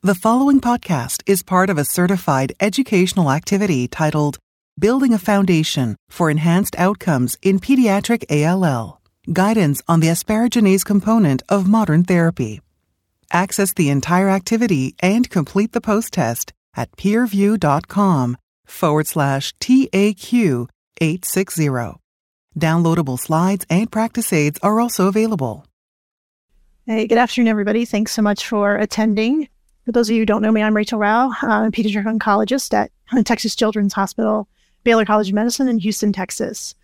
The following podcast is part of a certified educational activity titled Building a Foundation for Enhanced Outcomes in Pediatric ALL, Guidance on the Asparaginase Component of Modern Therapy. Access the entire activity and complete the post-test at PeerView.com/TAQ860. Downloadable slides and practice aids are also available. Hey, good afternoon, everybody. Thanks so much for attending. For those of you who don't know me, I'm Rachel Rau. I'm a pediatric oncologist at Texas Children's Hospital, Baylor College of Medicine in Houston, Texas.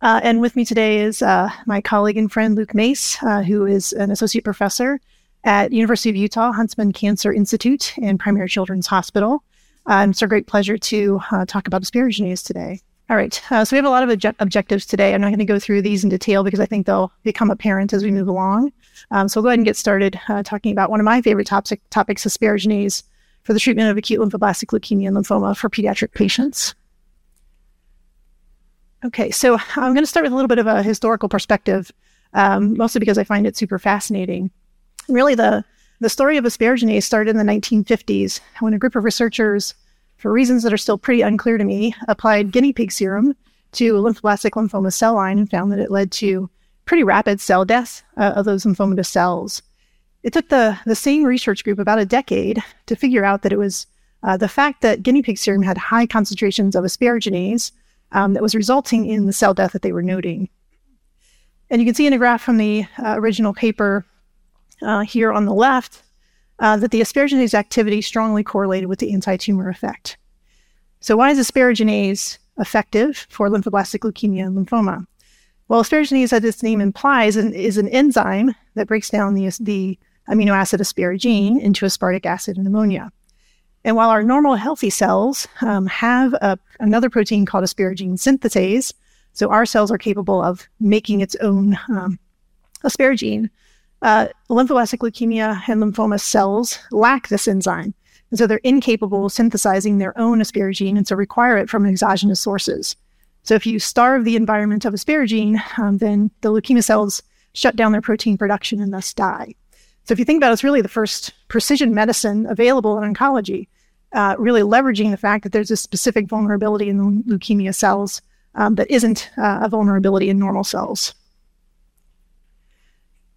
And with me today is my colleague and friend, Luke Maese, who is an associate professor at University of Utah Huntsman Cancer Institute and Primary Children's Hospital. It's a great pleasure to talk about asparaginase today. All right, so we have a lot of objectives today. I'm not going to go through these in detail because I think they'll become apparent as we move along. So we'll go ahead and get started talking about one of my favorite topics, asparaginase, for the treatment of acute lymphoblastic leukemia and lymphoma for pediatric patients. Okay, so I'm going to start with a little bit of a historical perspective, mostly because I find it super fascinating. And really, the story of asparaginase started in the 1950s when a group of researchers, for reasons that are still pretty unclear to me, applied guinea pig serum to a lymphoblastic lymphoma cell line and found that it led to pretty rapid cell death of those lymphoma cells. It took the same research group about a decade to figure out that it was the fact that guinea pig serum had high concentrations of asparaginase that was resulting in the cell death that they were noting. And you can see in a graph from the original paper here on the left that the asparaginase activity strongly correlated with the anti-tumor effect. So why is asparaginase effective for lymphoblastic leukemia and lymphoma? Well, asparaginase, as its name implies, is an enzyme that breaks down the amino acid asparagine into aspartic acid and ammonia. And while our normal healthy cells have another protein called asparagine synthetase, so our cells are capable of making its own asparagine, lymphoblastic leukemia and lymphoma cells lack this enzyme. And so they're incapable of synthesizing their own asparagine and so require it from exogenous sources. So if you starve the environment of asparagine, then the leukemia cells shut down their protein production and thus die. So if you think about it, it's really the first precision medicine available in oncology, really leveraging the fact that there's a specific vulnerability in the leukemia cells that isn't a vulnerability in normal cells.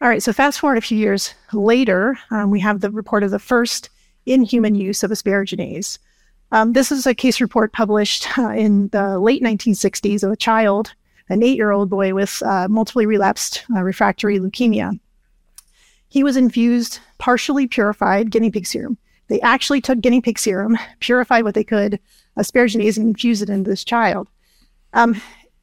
All right, so fast forward a few years later, we have the report of the first in-human use of asparaginase. This is a case report published in the late 1960s of a child, an 8-year-old boy with multiply relapsed refractory leukemia. He was infused partially purified guinea pig serum. They actually took guinea pig serum, purified what they could, asparaginase, and infused it into this child.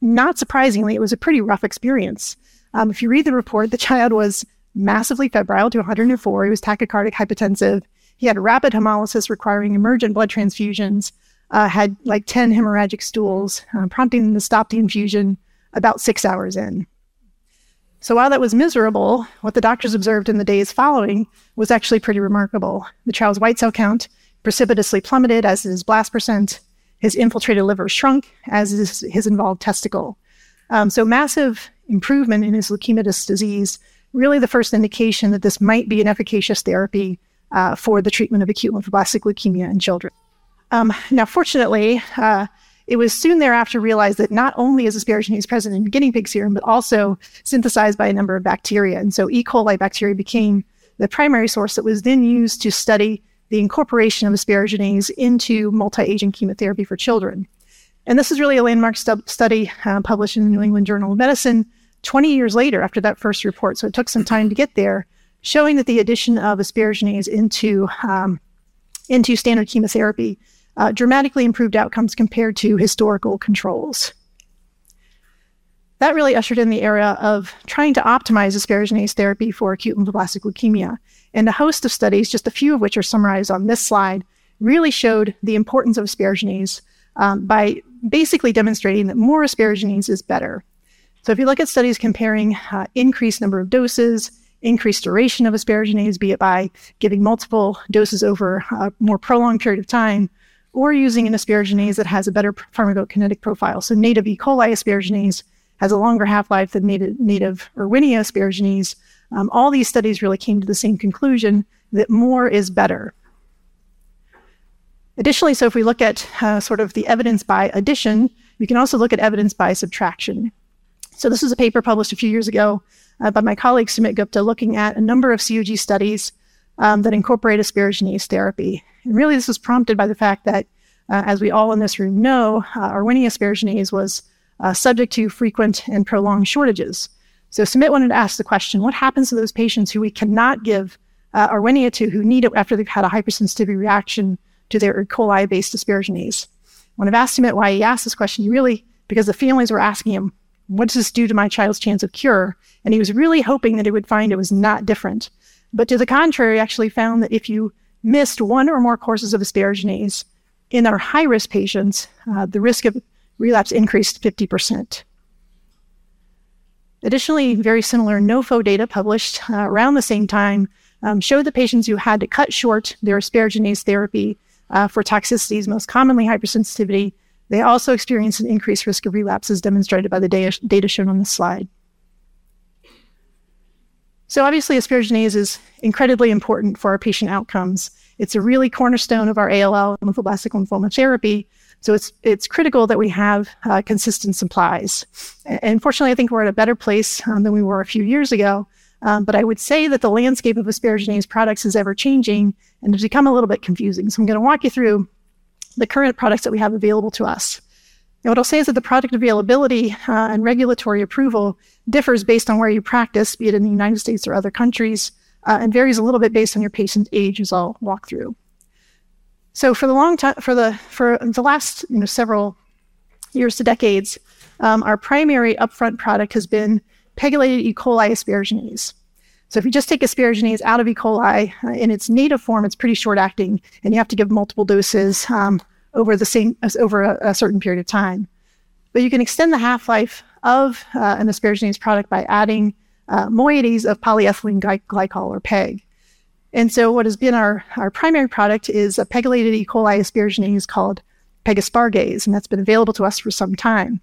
Not surprisingly, it was a pretty rough experience. If you read the report, the child was massively febrile to 104. He was tachycardic, hypotensive. He had rapid hemolysis requiring emergent blood transfusions, had like 10 hemorrhagic stools, prompting them to stop the infusion about 6 hours in. So while that was miserable, what the doctors observed in the days following was actually pretty remarkable. The child's white cell count precipitously plummeted, as did his blast percent. His infiltrated liver shrunk, as is his involved testicle. So massive improvement in his leukemia disease, really the first indication that this might be an efficacious therapy for the treatment of acute lymphoblastic leukemia in children. Now, fortunately, it was soon thereafter realized that not only is asparaginase present in guinea pig serum, but also synthesized by a number of bacteria. And so E. coli bacteria became the primary source that was then used to study the incorporation of asparaginase into multi-agent chemotherapy for children. And this is really a landmark study published in the New England Journal of Medicine 20 years later after that first report. So it took some time to get there, showing that the addition of asparaginase into standard chemotherapy dramatically improved outcomes compared to historical controls. That really ushered in the era of trying to optimize asparaginase therapy for acute lymphoblastic leukemia. And a host of studies, just a few of which are summarized on this slide, really showed the importance of asparaginase by basically demonstrating that more asparaginase is better. So if you look at studies comparing increased number of doses, increased duration of asparaginase, be it by giving multiple doses over a more prolonged period of time, or using an asparaginase that has a better pharmacokinetic profile. So native E. coli asparaginase has a longer half-life than native Erwinia asparaginase. All these studies really came to the same conclusion that more is better. Additionally, so if we look at sort of the evidence by addition, we can also look at evidence by subtraction. So this was a paper published a few years ago by my colleague Sumit Gupta looking at a number of COG studies that incorporate asparaginase therapy. And really this was prompted by the fact that, as we all in this room know, Erwinia asparaginase was subject to frequent and prolonged shortages. So Sumit wanted to ask the question, what happens to those patients who we cannot give Erwinia to, who need it after they've had a hypersensitivity reaction to their E. coli-based asparaginase? When I've asked Sumit why he asked this question, he really, because the families were asking him, what does this do to my child's chance of cure? And he was really hoping that he would find it was not different. But to the contrary, actually found that if you missed one or more courses of asparaginase in our high-risk patients, the risk of relapse increased 50%. Additionally, very similar NOFO data published around the same time showed the patients who had to cut short their asparaginase therapy for toxicities, most commonly hypersensitivity, they also experienced an increased risk of relapses demonstrated by the data shown on this slide. So obviously asparaginase is incredibly important for our patient outcomes. It's a really cornerstone of our ALL and lymphoblastic lymphoma therapy. So it's critical that we have consistent supplies. And fortunately, I think we're at a better place than we were a few years ago. But I would say that the landscape of asparaginase products is ever changing and has become a little bit confusing. So I'm going to walk you through the current products that we have available to us. And what I'll say is that the product availability and regulatory approval differs based on where you practice, be it in the United States or other countries, and varies a little bit based on your patient's age, as I'll walk through. So for the long time, for the last several years to decades, our primary upfront product has been pegylated E. coli asparaginase. So if you just take asparaginase out of E. coli in its native form, it's pretty short acting, and you have to give multiple doses over a certain period of time. But you can extend the half-life of an asparaginase product by adding moieties of polyethylene glycol, or PEG. And so what has been our primary product is a pegylated E. coli asparaginase called Pegaspargase, and that's been available to us for some time.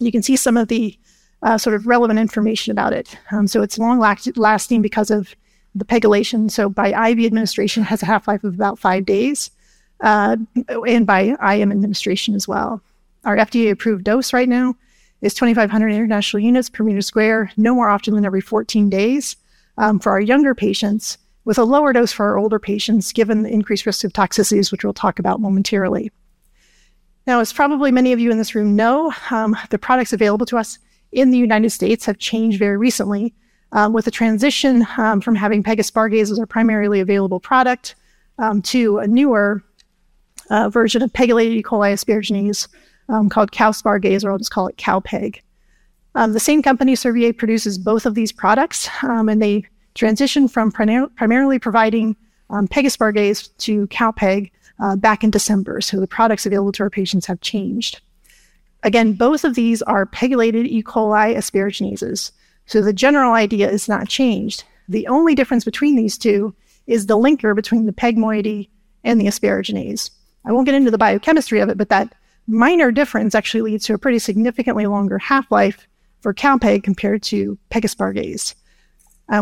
You can see some of the sort of relevant information about it. So it's long-lasting because of the pegylation. So by IV administration, it has a half-life of about 5 days, and by IM administration as well. Our FDA-approved dose right now is 2,500 international units per meter square, no more often than every 14 days for our younger patients, with a lower dose for our older patients, given the increased risk of toxicities, which we'll talk about momentarily. Now, as probably many of you in this room know, the products available to us in the United States have changed very recently with the transition from having Pegaspargase as our primarily available product to a newer version of pegylated E. coli asparaginase called Calaspargase, or I'll just call it CalPeg. The same company, Servier, produces both of these products, and they transitioned from primarily providing Pegaspargase to CalPeg back in December. So the products available to our patients have changed. Again, both of these are pegylated E. coli asparagineases, so the general idea is not changed. The only difference between these two is the linker between the PEG moiety and the asparaginase. I won't get into the biochemistry of it, but that minor difference actually leads to a pretty significantly longer half-life for CalPeg compared to Pegaspargase.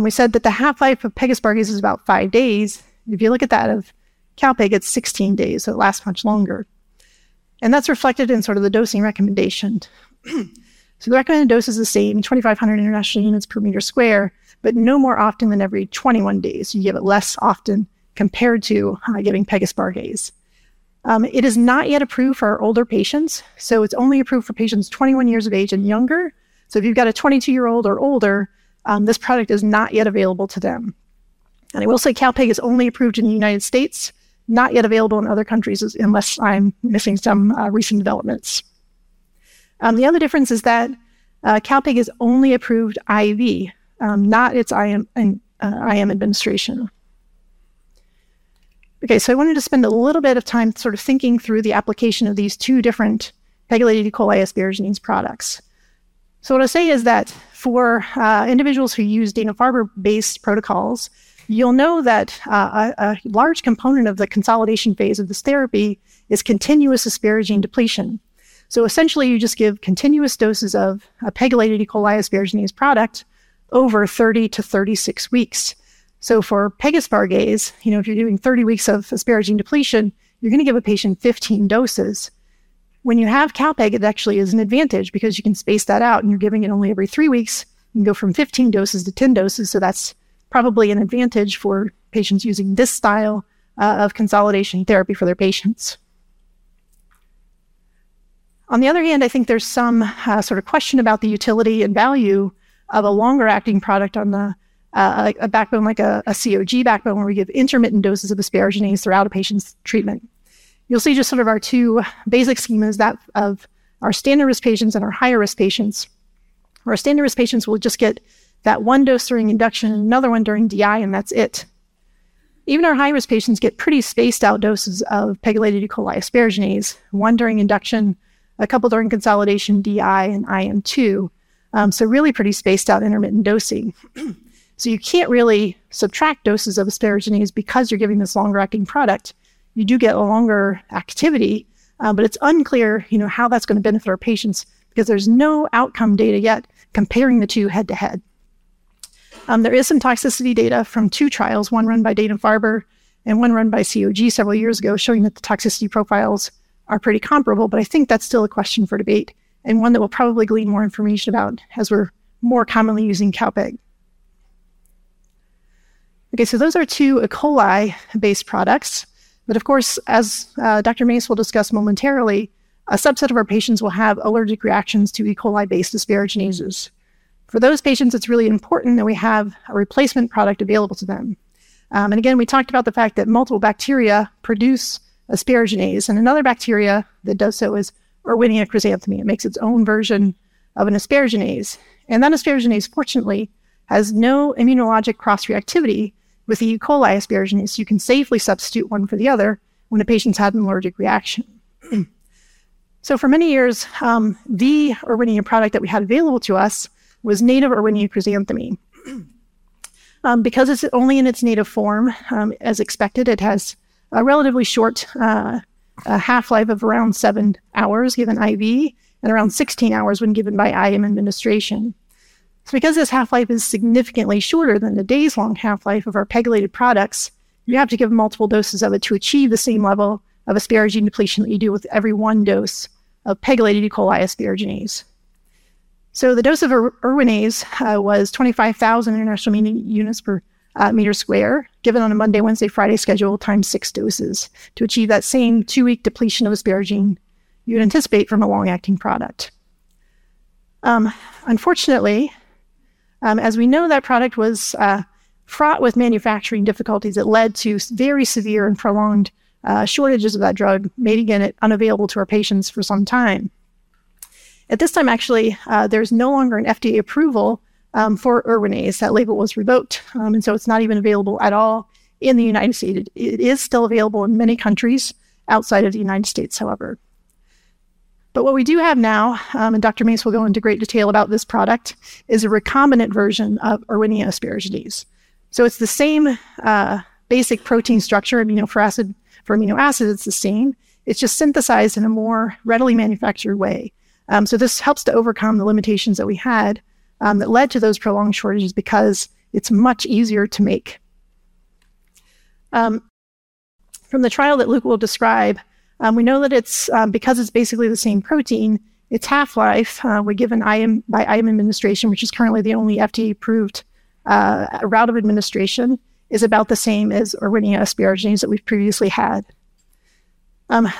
We said that the half-life of Pegaspargase is about 5 days. If you look at that of CalPeg, it's 16 days, so it lasts much longer. And that's reflected in sort of the dosing recommendation. So the recommended dose is the same, 2,500 international units per meter square, but no more often than every 21 days. You give it less often compared to giving Pegaspargase. It is not yet approved for our older patients, so it's only approved for patients 21 years of age and younger. So if you've got a 22-year-old or older, this product is not yet available to them. And I will say CalPeg is only approved in the United States, not yet available in other countries unless I'm missing some recent developments. The other difference is that CalPeg is only approved IV, not its IM administration. Okay, so I wanted to spend a little bit of time sort of thinking through the application of these two different pegylated E. coli asparaginase products. So what I'll say is that for individuals who use Dana-Farber-based protocols, you'll know that a large component of the consolidation phase of this therapy is continuous asparagine depletion. So essentially, you just give continuous doses of a pegylated E. coli asparaginase product over 30 to 36 weeks. So for Pegaspargase, if you're doing 30 weeks of asparagine depletion, you're going to give a patient 15 doses. When you have CalPeg, it actually is an advantage because you can space that out and you're giving it only every 3 weeks. You can go from 15 doses to 10 doses. So that's probably an advantage for patients using this style of consolidation therapy for their patients. On the other hand, I think there's some sort of question about the utility and value of a longer-acting product on the a backbone like a COG backbone where we give intermittent doses of asparaginase throughout a patient's treatment. You'll see just sort of our two basic schemas, that of our standard risk patients and our higher risk patients. Our standard risk patients will just get that one dose during induction and another one during DI, and that's it. Even our high risk patients get pretty spaced out doses of pegylated E. coli asparaginase, one during induction, a couple during consolidation, DI, and IM2. So really pretty spaced out intermittent dosing. So you can't really subtract doses of asparaginase because you're giving this longer-acting product. You do get a longer activity, but it's unclear, how that's going to benefit our patients because there's no outcome data yet comparing the two head-to-head. There is some toxicity data from two trials, one run by Dana-Farber and one run by COG several years ago, showing that the toxicity profiles are pretty comparable, but I think that's still a question for debate and one that we'll probably glean more information about as we're more commonly using CalPeg. Okay, so those are two E. coli-based products. But of course, as Dr. Maese will discuss momentarily, a subset of our patients will have allergic reactions to E. coli-based asparaginases. For those patients, it's really important that we have a replacement product available to them. And again, we talked about the fact that multiple bacteria produce asparaginase, and another bacteria that does so is Erwinia chrysanthemi. It makes its own version of an asparaginase. And that asparaginase, fortunately, has no immunologic cross-reactivity with E. coli asparaginase, you can safely substitute one for the other when a patient's had an allergic reaction. So for many years, the Erwinia product that we had available to us was native Erwinia chrysanthemi. Because it's only in its native form, as expected, it has a relatively short half-life of around 7 hours given IV and around 16 hours when given by IM administration. So because this half-life is significantly shorter than the days-long half-life of our pegylated products, you have to give multiple doses of it to achieve the same level of asparagine depletion that you do with every one dose of pegylated E. coli asparaginase. So the dose of Erwinase was 25,000 international units per meter square, given on a Monday, Wednesday, Friday schedule times 6 doses to achieve that same 2-week depletion of asparagine you'd anticipate from a long-acting product. Unfortunately, as we know, that product was fraught with manufacturing difficulties that led to very severe and prolonged shortages of that drug, making it unavailable to our patients for some time. At this time, actually, there's no longer an FDA approval for Erwinase. That label was revoked, and so it's not even available at all in the United States. It is still available in many countries outside of the United States, however. But what we do have now, and Dr. Maese will go into great detail about this product, is a recombinant version of Erwinia asparaginase. So it's the same basic protein structure, amino acids, it's the same. It's just synthesized in a more readily manufactured way. So this helps to overcome the limitations that we had that led to those prolonged shortages because it's much easier to make. From the trial that Luke will describe, we know that it's because it's basically the same protein, its half-life we're given IM by IM administration, which is currently the only FDA-approved route of administration, is about the same as Erwinia asparaginase that we've previously had.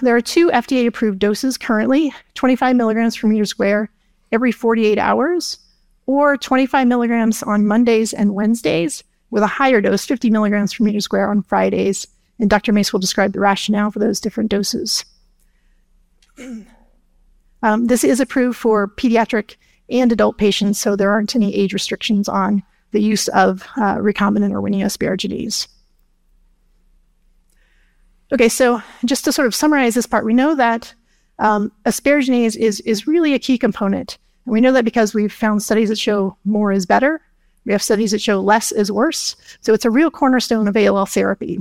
There are 2 FDA-approved doses currently, 25 milligrams per meter square every 48 hours, or 25 milligrams on Mondays and Wednesdays, with a higher dose, 50 milligrams per meter square on Fridays. And Dr. Maese will describe the rationale for those different doses. This is approved for pediatric and adult patients, so there aren't any age restrictions on the use of recombinant Erwinia asparaginase. Okay, so just to sort of summarize this part, we know that asparaginase is really a key component. And we know that because we've found studies that show more is better. We have studies that show less is worse. So it's a real cornerstone of ALL therapy.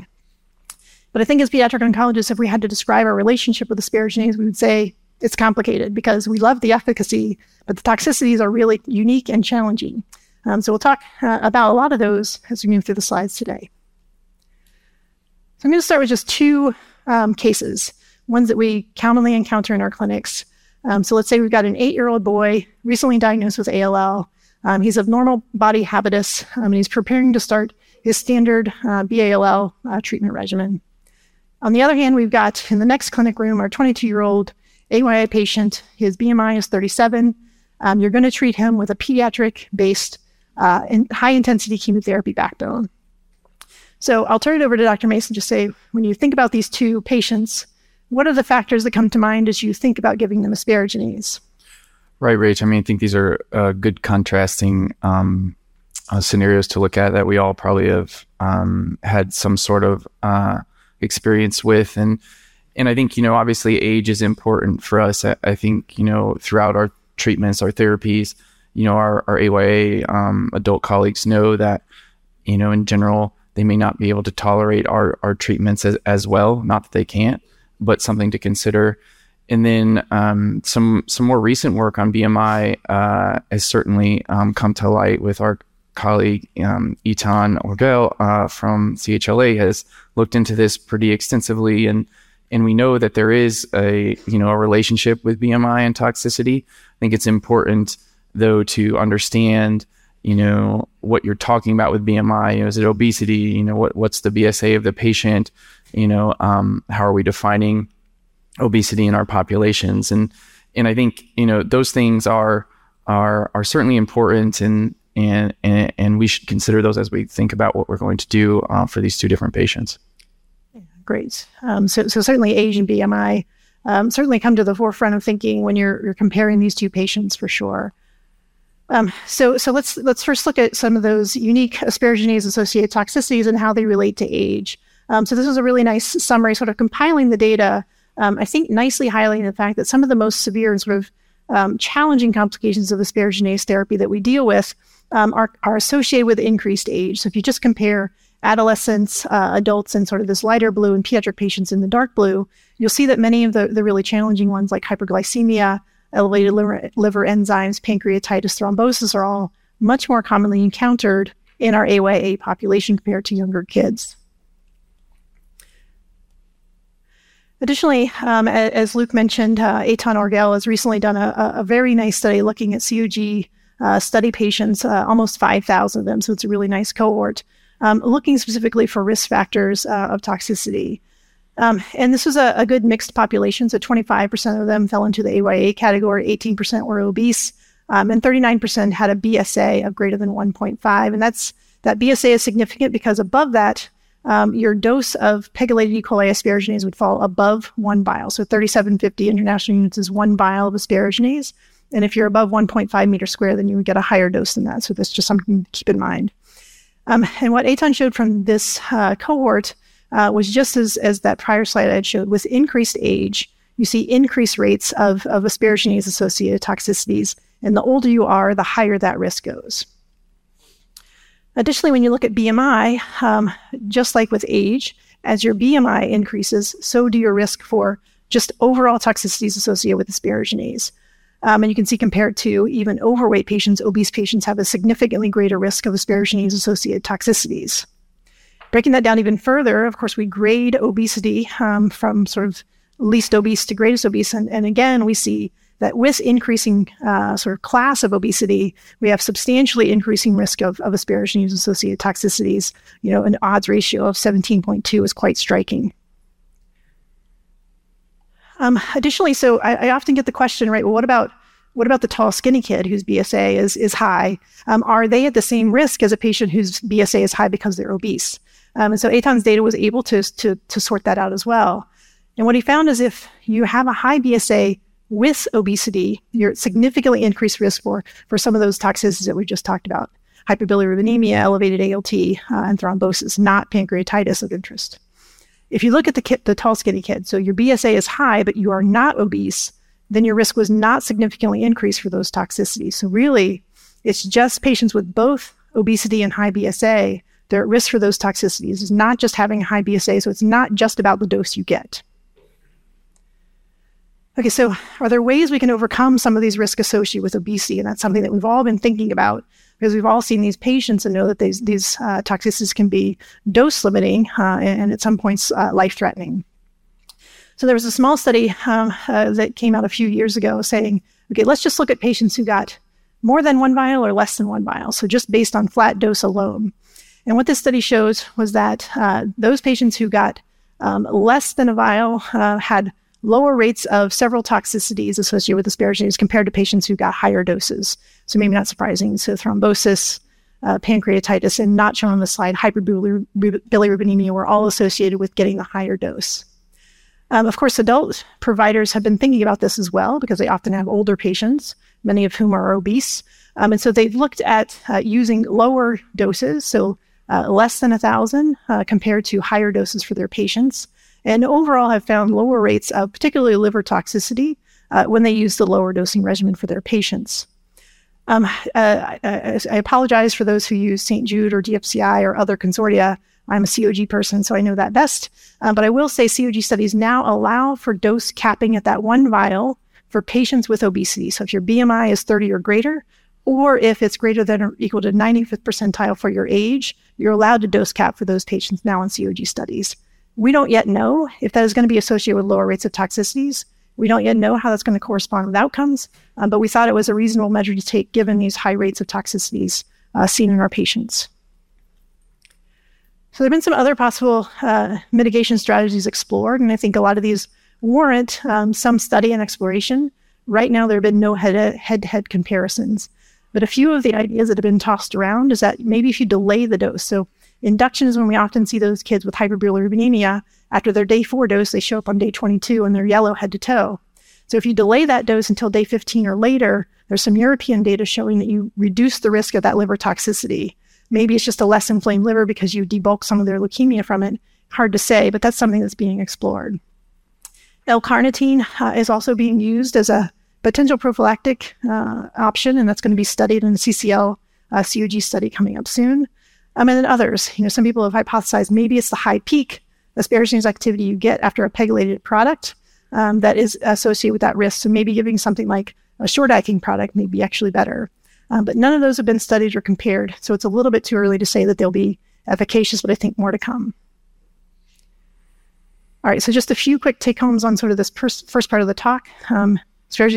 But I think as pediatric oncologists, if we had to describe our relationship with asparaginase, we would say it's complicated because we love the efficacy, but the toxicities are really unique and challenging. So we'll talk about a lot of those as we move through the slides today. So I'm going to start with just two cases, ones that we commonly encounter in our clinics. So let's say we've got an 8-year-old boy recently diagnosed with ALL. He's of normal body habitus, and he's preparing to start his standard BALL treatment regimen. On the other hand, we've got in the next clinic room our 22-year-old AYA patient. His BMI is 37. You're going to treat him with a pediatric-based and high-intensity chemotherapy backbone. So I'll turn it over to Dr. Maese and just say, when you think about these two patients, what are the factors that come to mind as you think about giving them asparaginase? Right, Rach. I mean, I think these are good contrasting scenarios to look at that we all probably have had some sort of experience with. And I think, you know, obviously age is important for us. I think, you know, throughout our treatments, our therapies, you know, our AYA adult colleagues know that, you know, in general, they may not be able to tolerate our treatments as well. Not that they can't, but something to consider. And then some more recent work on BMI has certainly come to light with our colleague Eitan Orgel from CHLA has looked into this pretty extensively, and we know that there is a relationship with BMI and toxicity. I think it's important though to understand what you're talking about with BMI. Is it obesity? What's the BSA of the patient? How are we defining obesity in our populations? And I think, those things are certainly important, and we should consider those as we think about what we're going to do for these two different patients. Yeah, great. So certainly age and BMI certainly come to the forefront of thinking when you're comparing these two patients for sure. So let's first look at some of those unique asparaginase-associated toxicities and how they relate to age. So this is a really nice summary, sort of compiling the data, I think nicely highlighting the fact that some of the most severe and sort of challenging complications of asparaginase therapy that we deal with are associated with increased age. So if you just compare adolescents, adults in sort of this lighter blue and pediatric patients in the dark blue, you'll see that many of the really challenging ones like hyperglycemia, elevated liver enzymes, pancreatitis, thrombosis are all much more commonly encountered in our AYA population compared to younger kids. Additionally, as Luke mentioned, Eitan Orgel has recently done a very nice study looking at COG study patients, almost 5,000 of them, so it's a really nice cohort, looking specifically for risk factors of toxicity. And this was a good mixed population, so 25% of them fell into the AYA category, 18% were obese, and 39% had a BSA of greater than 1.5. And that BSA is significant because above that, your dose of pegylated E. coli asparaginase would fall above 1 vial. So 3,750 international units is 1 vial of asparaginase. And if you're above 1.5 meters square, then you would get a higher dose than that. So that's just something to keep in mind. And what Eitan showed from this cohort was just as that prior slide I had showed, with increased age, you see increased rates of asparaginase-associated toxicities. And the older you are, the higher that risk goes. Additionally, when you look at BMI, just like with age, as your BMI increases, so do your risk for just overall toxicities associated with asparaginase. And you can see compared to even overweight patients, obese patients have a significantly greater risk of asparaginase-associated toxicities. Breaking that down even further, of course, we grade obesity from sort of least obese to greatest obese. And again, we see that with increasing sort of class of obesity, we have substantially increasing risk of asparaginase-associated toxicities. An odds ratio of 17.2 is quite striking. Additionally, so I often get the question, right, well, what about the tall, skinny kid whose BSA is high? Are they at the same risk as a patient whose BSA is high because they're obese? And so Eitan's data was able to sort that out as well. And what he found is if you have a high BSA with obesity, you're at significantly increased risk for some of those toxicities that we just talked about. Hyperbilirubinemia, elevated ALT, and thrombosis, not pancreatitis of interest. If you look at the tall, skinny kid, so your BSA is high, but you are not obese, then your risk was not significantly increased for those toxicities. So really, it's just patients with both obesity and high BSA, they're at risk for those toxicities. It's not just having a high BSA, so it's not just about the dose you get. Okay, so are there ways we can overcome some of these risks associated with obesity? And that's something that we've all been thinking about because we've all seen these patients and know that these toxicities can be dose limiting and at some points life-threatening. So there was a small study that came out a few years ago saying, okay, let's just look at patients who got more than one vial or less than one vial. So just based on flat dose alone. And what this study shows was that those patients who got less than a vial had lower rates of several toxicities associated with asparaginase compared to patients who got higher doses. So maybe not surprising. So thrombosis, pancreatitis, and not shown on the slide, hyperbilirubinemia were all associated with getting the higher dose. Of course, adult providers have been thinking about this as well because they often have older patients, many of whom are obese. And so they've looked at using lower doses, so less than 1,000 compared to higher doses for their patients. And overall have found lower rates of particularly liver toxicity when they use the lower dosing regimen for their patients. I apologize for those who use St. Jude or DFCI or other consortia. I'm a COG person, so I know that best. But I will say COG studies now allow for dose capping at that one vial for patients with obesity. So if your BMI is 30 or greater, or if it's greater than or equal to 95th percentile for your age, you're allowed to dose cap for those patients now in COG studies. We don't yet know if that is going to be associated with lower rates of toxicities. We don't yet know how that's going to correspond with outcomes, but we thought it was a reasonable measure to take given these high rates of toxicities seen in our patients. So there have been some other possible mitigation strategies explored, and I think a lot of these warrant some study and exploration. Right now, there have been no head-to-head comparisons, but a few of the ideas that have been tossed around is that maybe if you delay the dose, so induction is when we often see those kids with hyperbilirubinemia. After their day 4 dose, they show up on day 22 and they're yellow head to toe. So if you delay that dose until day 15 or later, there's some European data showing that you reduce the risk of that liver toxicity. Maybe it's just a less inflamed liver because you debulk some of their leukemia from it. Hard to say, but that's something that's being explored. L-carnitine is also being used as a potential prophylactic option, and that's going to be studied in the CCL COG study coming up soon. And then others, some people have hypothesized maybe it's the high peak asparaginase activity you get after a pegylated product that is associated with that risk. So maybe giving something like a short-acting product may be actually better. But none of those have been studied or compared. So it's a little bit too early to say that they'll be efficacious, but I think more to come. All right, so just a few quick take-homes on sort of this first part of the talk. Asparaginase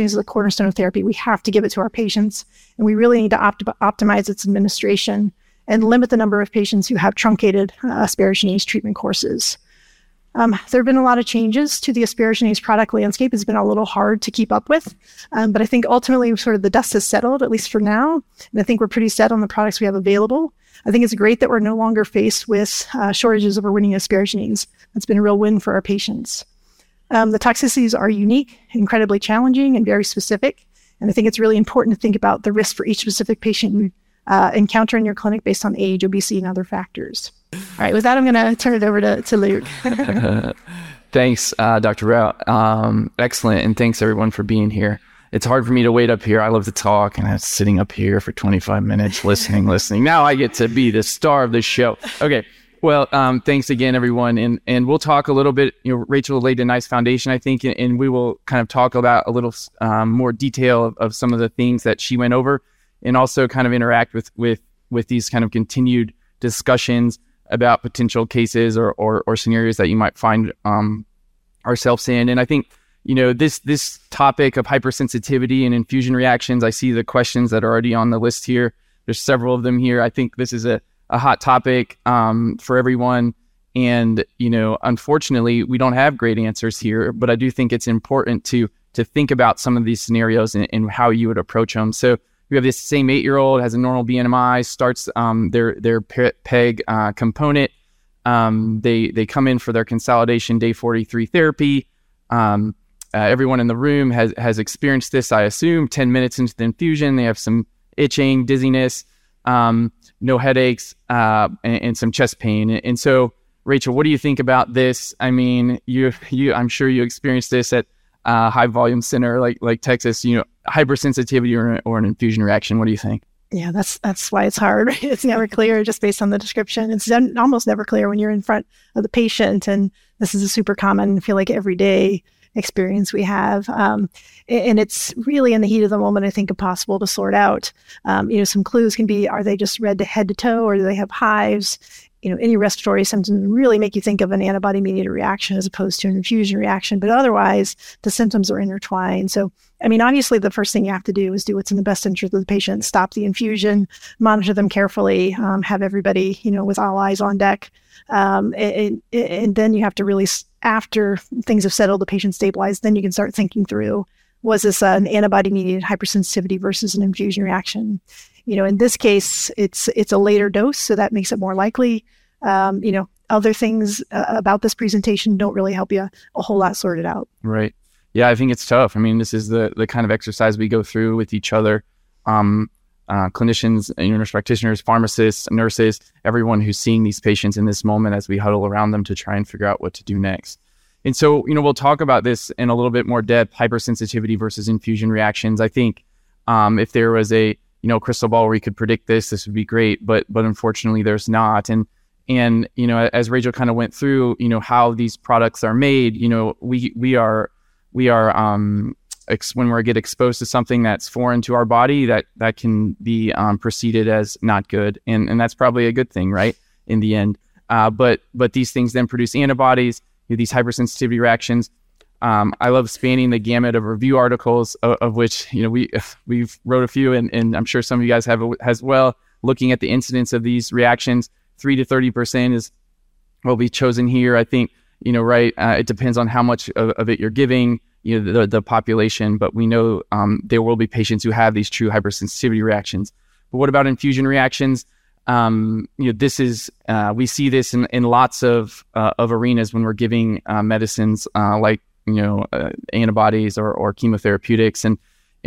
is the cornerstone of therapy. We have to give it to our patients, and we really need to optimize its administration and limit the number of patients who have truncated asparaginase treatment courses. There have been a lot of changes to the asparaginase product landscape. It's been a little hard to keep up with, but I think ultimately sort of the dust has settled, at least for now, and I think we're pretty set on the products we have available. I think it's great that we're no longer faced with shortages of Erwinia asparaginase. That's been a real win for our patients. The toxicities are unique, incredibly challenging, and very specific, and I think it's really important to think about the risk for each specific patient encounter in your clinic based on age, obesity, and other factors. All right, with that, I'm going to turn it over to Luke. Thanks, Dr. Rau. Excellent, and thanks everyone for being here. It's hard for me to wait up here. I love to talk, and I'm sitting up here for 25 minutes listening. Now I get to be the star of this show. Okay, well, thanks again, everyone, and we'll talk a little bit. Rachel laid a nice foundation, I think, and we will kind of talk about a little more detail of some of the things that she went over, and also kind of interact with these kind of continued discussions about potential cases or scenarios that you might find ourselves in. And I think, this topic of hypersensitivity and infusion reactions, I see the questions that are already on the list here. There's several of them here. I think this is a hot topic for everyone. And, unfortunately, we don't have great answers here, but I do think it's important to think about some of these scenarios and how you would approach them. So, we have this same 8-year-old, has a normal BMI, starts their PEG component. They come in for their consolidation day 43 therapy. Everyone in the room has experienced this, I assume. 10 minutes into the infusion, they have some itching, dizziness, no headaches, and some chest pain. And so, Rachel, what do you think about this? I mean, you I'm sure you experienced this at high volume center like Texas, hypersensitivity or an infusion reaction. What do you think? Yeah, that's why it's hard. It's never clear just based on the description. It's almost never clear when you're in front of the patient. And this is a super common, I feel like every day experience we have. And it's really in the heat of the moment, I think, impossible to sort out. Some clues can be, are they just red to head to toe, or do they have hives? any respiratory symptoms really make you think of an antibody-mediated reaction as opposed to an infusion reaction. But otherwise, the symptoms are intertwined. So, obviously, the first thing you have to do is do what's in the best interest of the patient, stop the infusion, monitor them carefully, have everybody, with all eyes on deck. And then you have to really, after things have settled, the patient stabilized, then you can start thinking through, was this an antibody-mediated hypersensitivity versus an infusion reaction? In this case, it's a later dose, so that makes it more likely. Other things about this presentation don't really help you a whole lot sort it out. Right. Yeah, I think it's tough. This is the kind of exercise we go through with each other, clinicians, nurse practitioners, pharmacists, nurses, everyone who's seeing these patients in this moment as we huddle around them to try and figure out what to do next. And so, we'll talk about this in a little bit more depth, hypersensitivity versus infusion reactions. I think if there was a crystal ball where you could predict this would be great, but unfortunately there's not. And as Rachel kind of went through, how these products are made, when we get exposed to something that's foreign to our body, that can be preceded as not good. And that's probably a good thing, right? In the end. But these things then produce antibodies, these hypersensitivity reactions. I love spanning the gamut of review articles, of which we've wrote a few, and I'm sure some of you guys have as well. Looking at the incidence of these reactions, 3 to 30% is what we've chosen here. I think it depends on how much of it you're giving, the population. But we know there will be patients who have these true hypersensitivity reactions. But what about infusion reactions? This is we see this in lots of arenas when we're giving medicines like. Antibodies or chemotherapeutics. And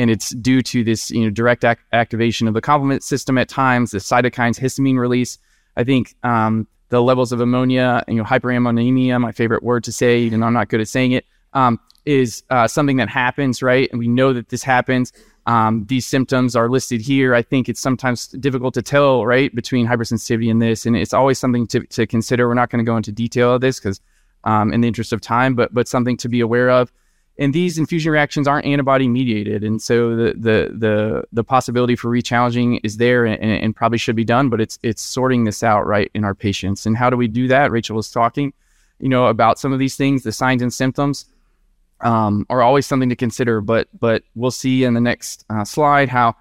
it's due to this, direct activation of the complement system at times, the cytokines, histamine release. I think the levels of ammonia, hyperammonemia, my favorite word to say, even though I'm not good at saying it, is something that happens, right? And we know that this happens. These symptoms are listed here. I think it's sometimes difficult to tell, right, between hypersensitivity and this. And it's always something to consider. We're not going to go into detail of this because in the interest of time, but something to be aware of. And these infusion reactions aren't antibody mediated, and so the possibility for rechallenging is there and probably should be done. But it's sorting this out right in our patients. And how do we do that? Rachel was talking, about some of these things. The signs and symptoms are always something to consider. But we'll see in the next slide how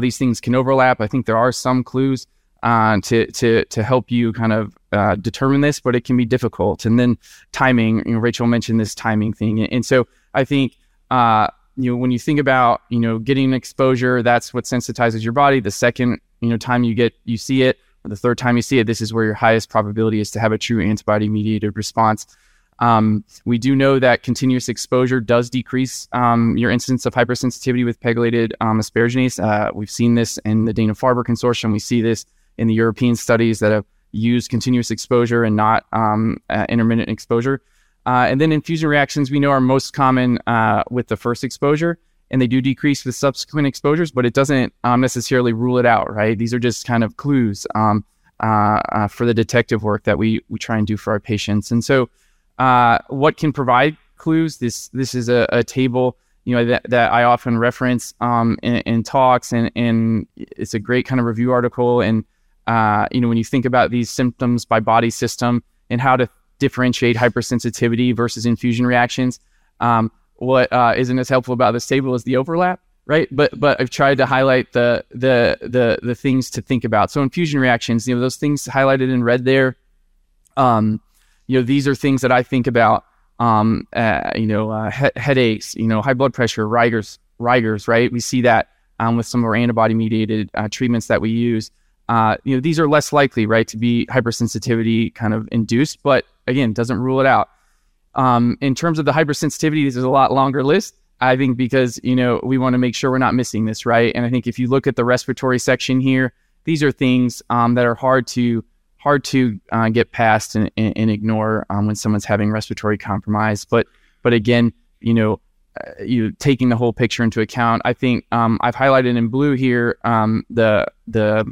these things can overlap. I think there are some clues to help you kind of determine this, but it can be difficult. And then timing, Rachel mentioned this timing thing. And so I think, when you think about, getting an exposure, that's what sensitizes your body. The second, time you see it, or the third time you see it, this is where your highest probability is to have a true antibody-mediated response. We do know that continuous exposure does decrease your incidence of hypersensitivity with pegylated asparaginase. We've seen this in the Dana-Farber consortium. We see this in the European studies that have used continuous exposure and not intermittent exposure. And then infusion reactions we know are most common with the first exposure, and they do decrease with subsequent exposures, but it doesn't necessarily rule it out, right? These are just kind of clues for the detective work that we try and do for our patients. And so what can provide clues? This is a table that I often reference in talks, and it's a great kind of review article. And when you think about these symptoms by body system and how to differentiate hypersensitivity versus infusion reactions, what isn't as helpful about this table is the overlap, right? But I've tried to highlight the things to think about. So infusion reactions, those things highlighted in red there. These are things that I think about, headaches, high blood pressure, Rigors, right? We see that with some of our antibody-mediated treatments that we use. These are less likely, right, to be hypersensitivity kind of induced, but again, doesn't rule it out. In terms of the hypersensitivity, this is a lot longer list, I think, because, we want to make sure we're not missing this, right? And I think if you look at the respiratory section here, these are things that are hard to get past and ignore when someone's having respiratory compromise. But again, you taking the whole picture into account, I think I've highlighted in blue here the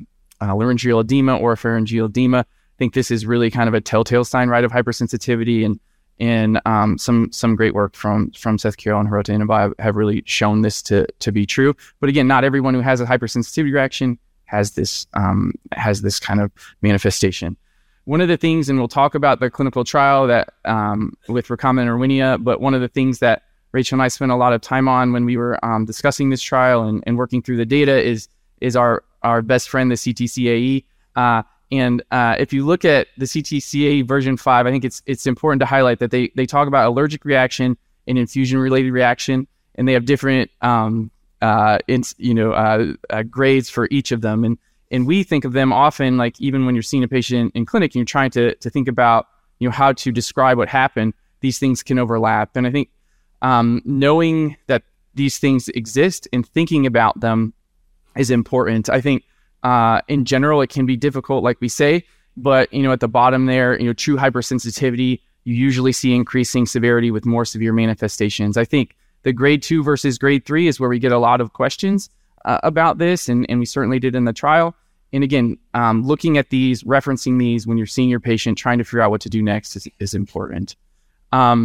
laryngeal edema or pharyngeal edema. I think this is really kind of a telltale sign, right, of hypersensitivity, and some great work from Seth Carroll and Hirota Inaba have really shown this to be true. But again, not everyone who has a hypersensitivity reaction has this kind of manifestation. One of the things, and we'll talk about the clinical trial that with recombinant Erwinia, but one of the things that Rachel and I spent a lot of time on when we were discussing this trial and working through the data is our best friend, the CTCAE. And if you look at the CTCAE version 5, I think it's important to highlight that they talk about allergic reaction and infusion-related reaction, and they have different grades for each of them. And we think of them often, like even when you're seeing a patient in clinic and you're trying to think about, you know, how to describe what happened, these things can overlap. And I think knowing that these things exist and thinking about them is important. I think in general, it can be difficult, like we say, but, you know, at the bottom there, you know, true hypersensitivity, you usually see increasing severity with more severe manifestations. I think the grade 2 versus grade 3 is where we get a lot of questions about this, and we certainly did in the trial. And again, looking at these, referencing these when you're seeing your patient, trying to figure out what to do next is important. When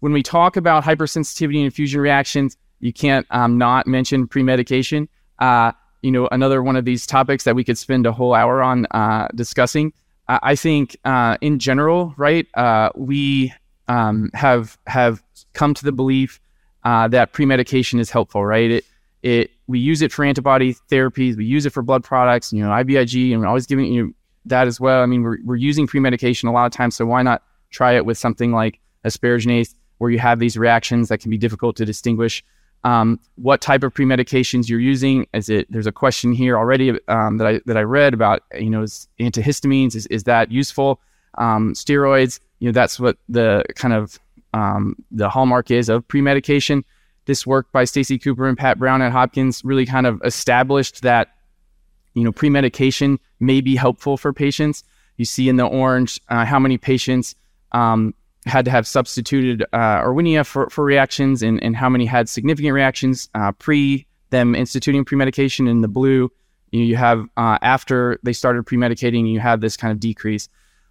we talk about hypersensitivity and infusion reactions, you can't not mention premedication. Another one of these topics that we could spend a whole hour on discussing. I think in general, right, we have come to the belief that premedication is helpful, right? We use it for antibody therapies, we use it for blood products, you know, IVIG, and we're always giving you that as well. I mean, we're using premedication a lot of times, so why not try it with something like asparaginase, where you have these reactions that can be difficult to distinguish. What type of premedications you're using? There's a question here already that I read about, you know, is antihistamines, is that useful? Steroids, you know, that's what the kind of the hallmark is of premedication. This work by Stacy Cooper and Pat Brown at Hopkins really kind of established that, you know, premedication may be helpful for patients. You see in the orange how many patients had to have substituted Erwinia for reactions, and how many had significant reactions pre them instituting premedication. In the blue, you have after they started premedicating, you have this kind of decrease.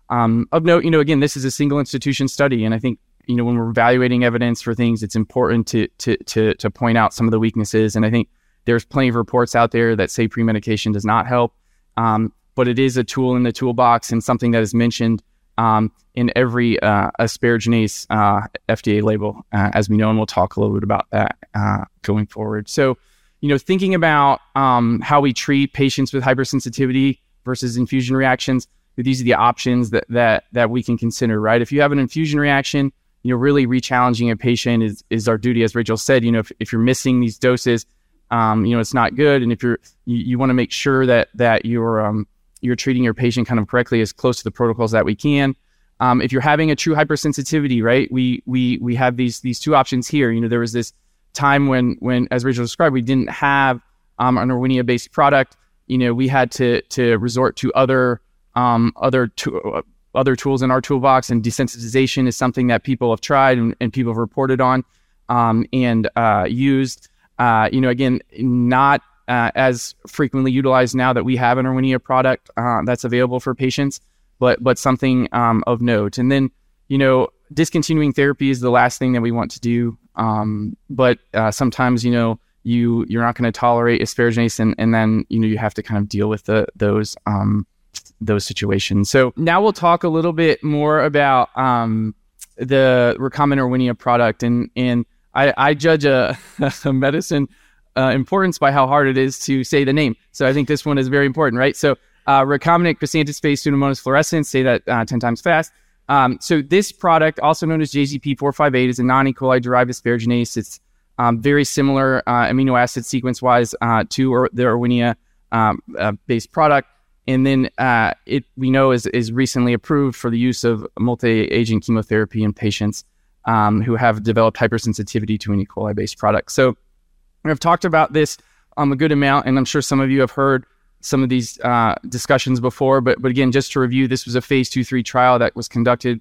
Of note, you know, again, this is a single institution study, and I think, you know, when we're evaluating evidence for things, it's important to point out some of the weaknesses. And I think there's plenty of reports out there that say premedication does not help, but it is a tool in the toolbox and something that is mentioned in every asparaginase FDA label, as we know, and we'll talk a little bit about that going forward. So, you know, thinking about how we treat patients with hypersensitivity versus infusion reactions, these are the options that we can consider, right? If you have an infusion reaction, you know, really re-challenging a patient is our duty. As Rachel said, you know, if you're missing these doses, you know, it's not good. And if you want to make sure that you're treating your patient kind of correctly, as close to the protocols that we can. If you're having a true hypersensitivity, right, we have these two options here. You know, there was this time when, as Rachel described, we didn't have an Erwinia-based product. You know, we had to resort to other tools in our toolbox, and desensitization is something that people have tried and people have reported on and used. You know, again, not as frequently utilized now that we have an Erwinia product that's available for patients, but something of note. And then, you know, discontinuing therapy is the last thing that we want to do. But sometimes, you know, you're not going to tolerate asparaginase, and then, you know, you have to kind of deal with those situations. So now we'll talk a little bit more about the recombinant Erwinia product, and I judge a medicine importance by how hard it is to say the name. So I think this one is very important, right? So recombinant chrysanthus phase pseudomonas fluorescens, say that 10 times fast. So this product, also known as JZP458, is a non-E. coli derived asparaginase. It's very similar amino acid sequence-wise to the Erwinia based product. And then it, we know, is recently approved for the use of multi-agent chemotherapy in patients who have developed hypersensitivity to an E. coli-based product. So I've talked about this a good amount, and I'm sure some of you have heard some of these discussions before. But again, just to review, this was a phase 2-3 trial that was conducted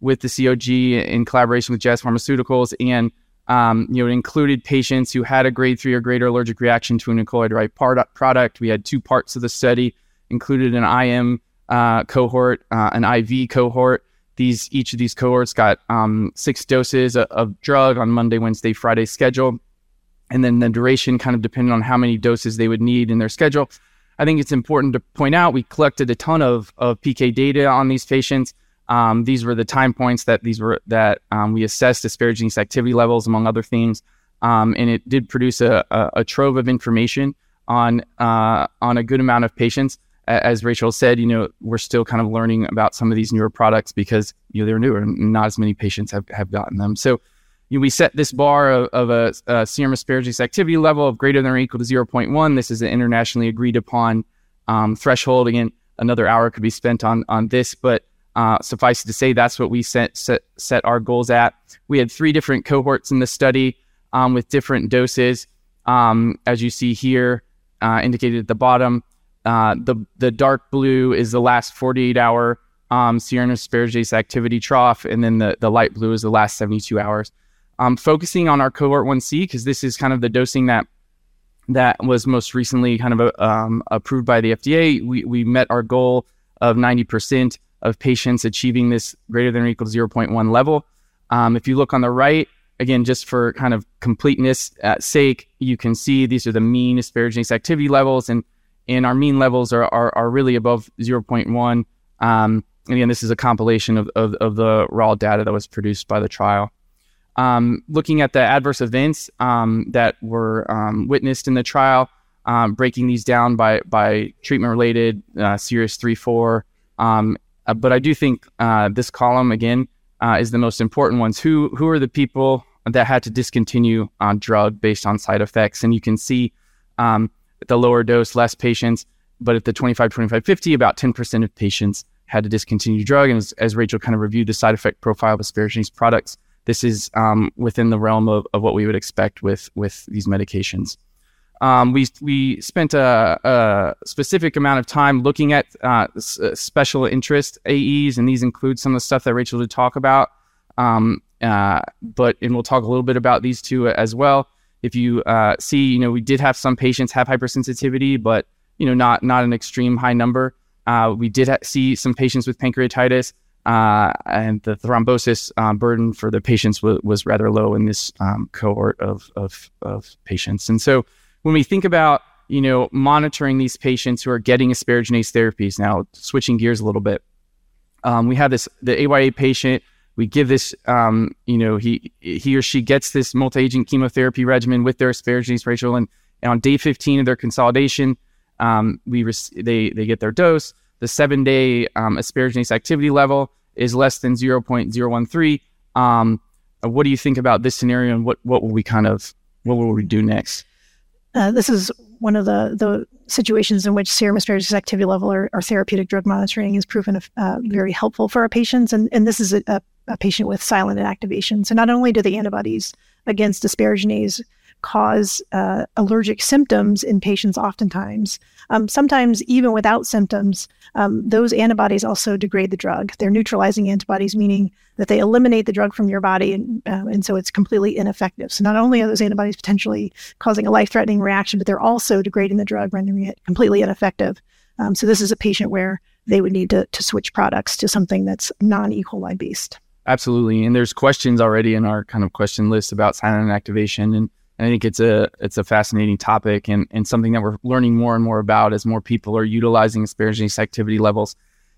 with the COG in collaboration with Jazz Pharmaceuticals, and you know, it included patients who had a grade 3 or greater allergic reaction to an E. coli-derived product. We had two parts of the study, included an IM cohort, an IV cohort. Each of these cohorts got 6 doses of drug on Monday, Wednesday, Friday schedule. And then the duration kind of depended on how many doses they would need in their schedule. I think it's important to point out we collected a ton of PK data on these patients. These were the time points that we assessed asparaginase activity levels, among other things, and it did produce a trove of information on a good amount of patients. As Rachel said, you know, we're still kind of learning about some of these newer products because, you know, they're newer and not as many patients have gotten them. So, you know, we set this bar of a serum asparaginase activity level of greater than or equal to 0.1. This is an internationally agreed upon threshold. Again, another hour could be spent on this, but suffice it to say, that's what we set our goals at. We had three different cohorts in the study with different doses. As you see here, indicated at the bottom, the dark blue is the last 48-hour serum asparaginase activity trough, and then the light blue is the last 72 hours. Focusing on our cohort 1C, because this is kind of the dosing that was most recently kind of approved by the FDA, we met our goal of 90% of patients achieving this greater than or equal to 0.1 level. If you look on the right, again, just for kind of completeness sake, you can see these are the mean asparaginase activity levels, and our mean levels are really above 0.1. Again, this is a compilation of the raw data that was produced by the trial. Looking at the adverse events that were witnessed in the trial, breaking these down by treatment-related, serious 3-4. But I do think this column, again, is the most important ones. Who are the people that had to discontinue on drug based on side effects? And you can see at the lower dose, less patients, but at the 25, 50, about 10% of patients had to discontinue drug. And as Rachel kind of reviewed the side effect profile of asparaginase products, this is within the realm of what we would expect with these medications. We spent a specific amount of time looking at special interest AEs, and these include some of the stuff that Rachel did talk about. But we'll talk a little bit about these two as well. If you see, you know, we did have some patients have hypersensitivity, but you know, not an extreme high number. We did see some patients with pancreatitis. And the thrombosis burden for the patients was rather low in this cohort of patients. And so when we think about, you know, monitoring these patients who are getting asparaginase therapies, now switching gears a little bit, we have the AYA patient. We give this, you know, he or she gets this multi-agent chemotherapy regimen with their asparaginase, Rachel, and on day 15 of their consolidation, they get their dose. The 7-day asparaginase activity level is less than 0.013. What do you think about this scenario, and what will we do next? This is one of the situations in which serum asparaginase activity level or therapeutic drug monitoring is proven very helpful for our patients. And this is a patient with silent inactivation. So not only do the antibodies against asparaginase cause allergic symptoms in patients oftentimes, sometimes even without symptoms, those antibodies also degrade the drug. They're neutralizing antibodies, meaning that they eliminate the drug from your body, and so it's completely ineffective. So not only are those antibodies potentially causing a life-threatening reaction, but they're also degrading the drug, rendering it completely ineffective. So this is a patient where they would need to switch products to something that's non-E. coli based. Absolutely. And there's questions already in our kind of question list about silent inactivation, and I think it's a fascinating topic and something that we're learning more and more about as more people are utilizing asparaginase activity levels.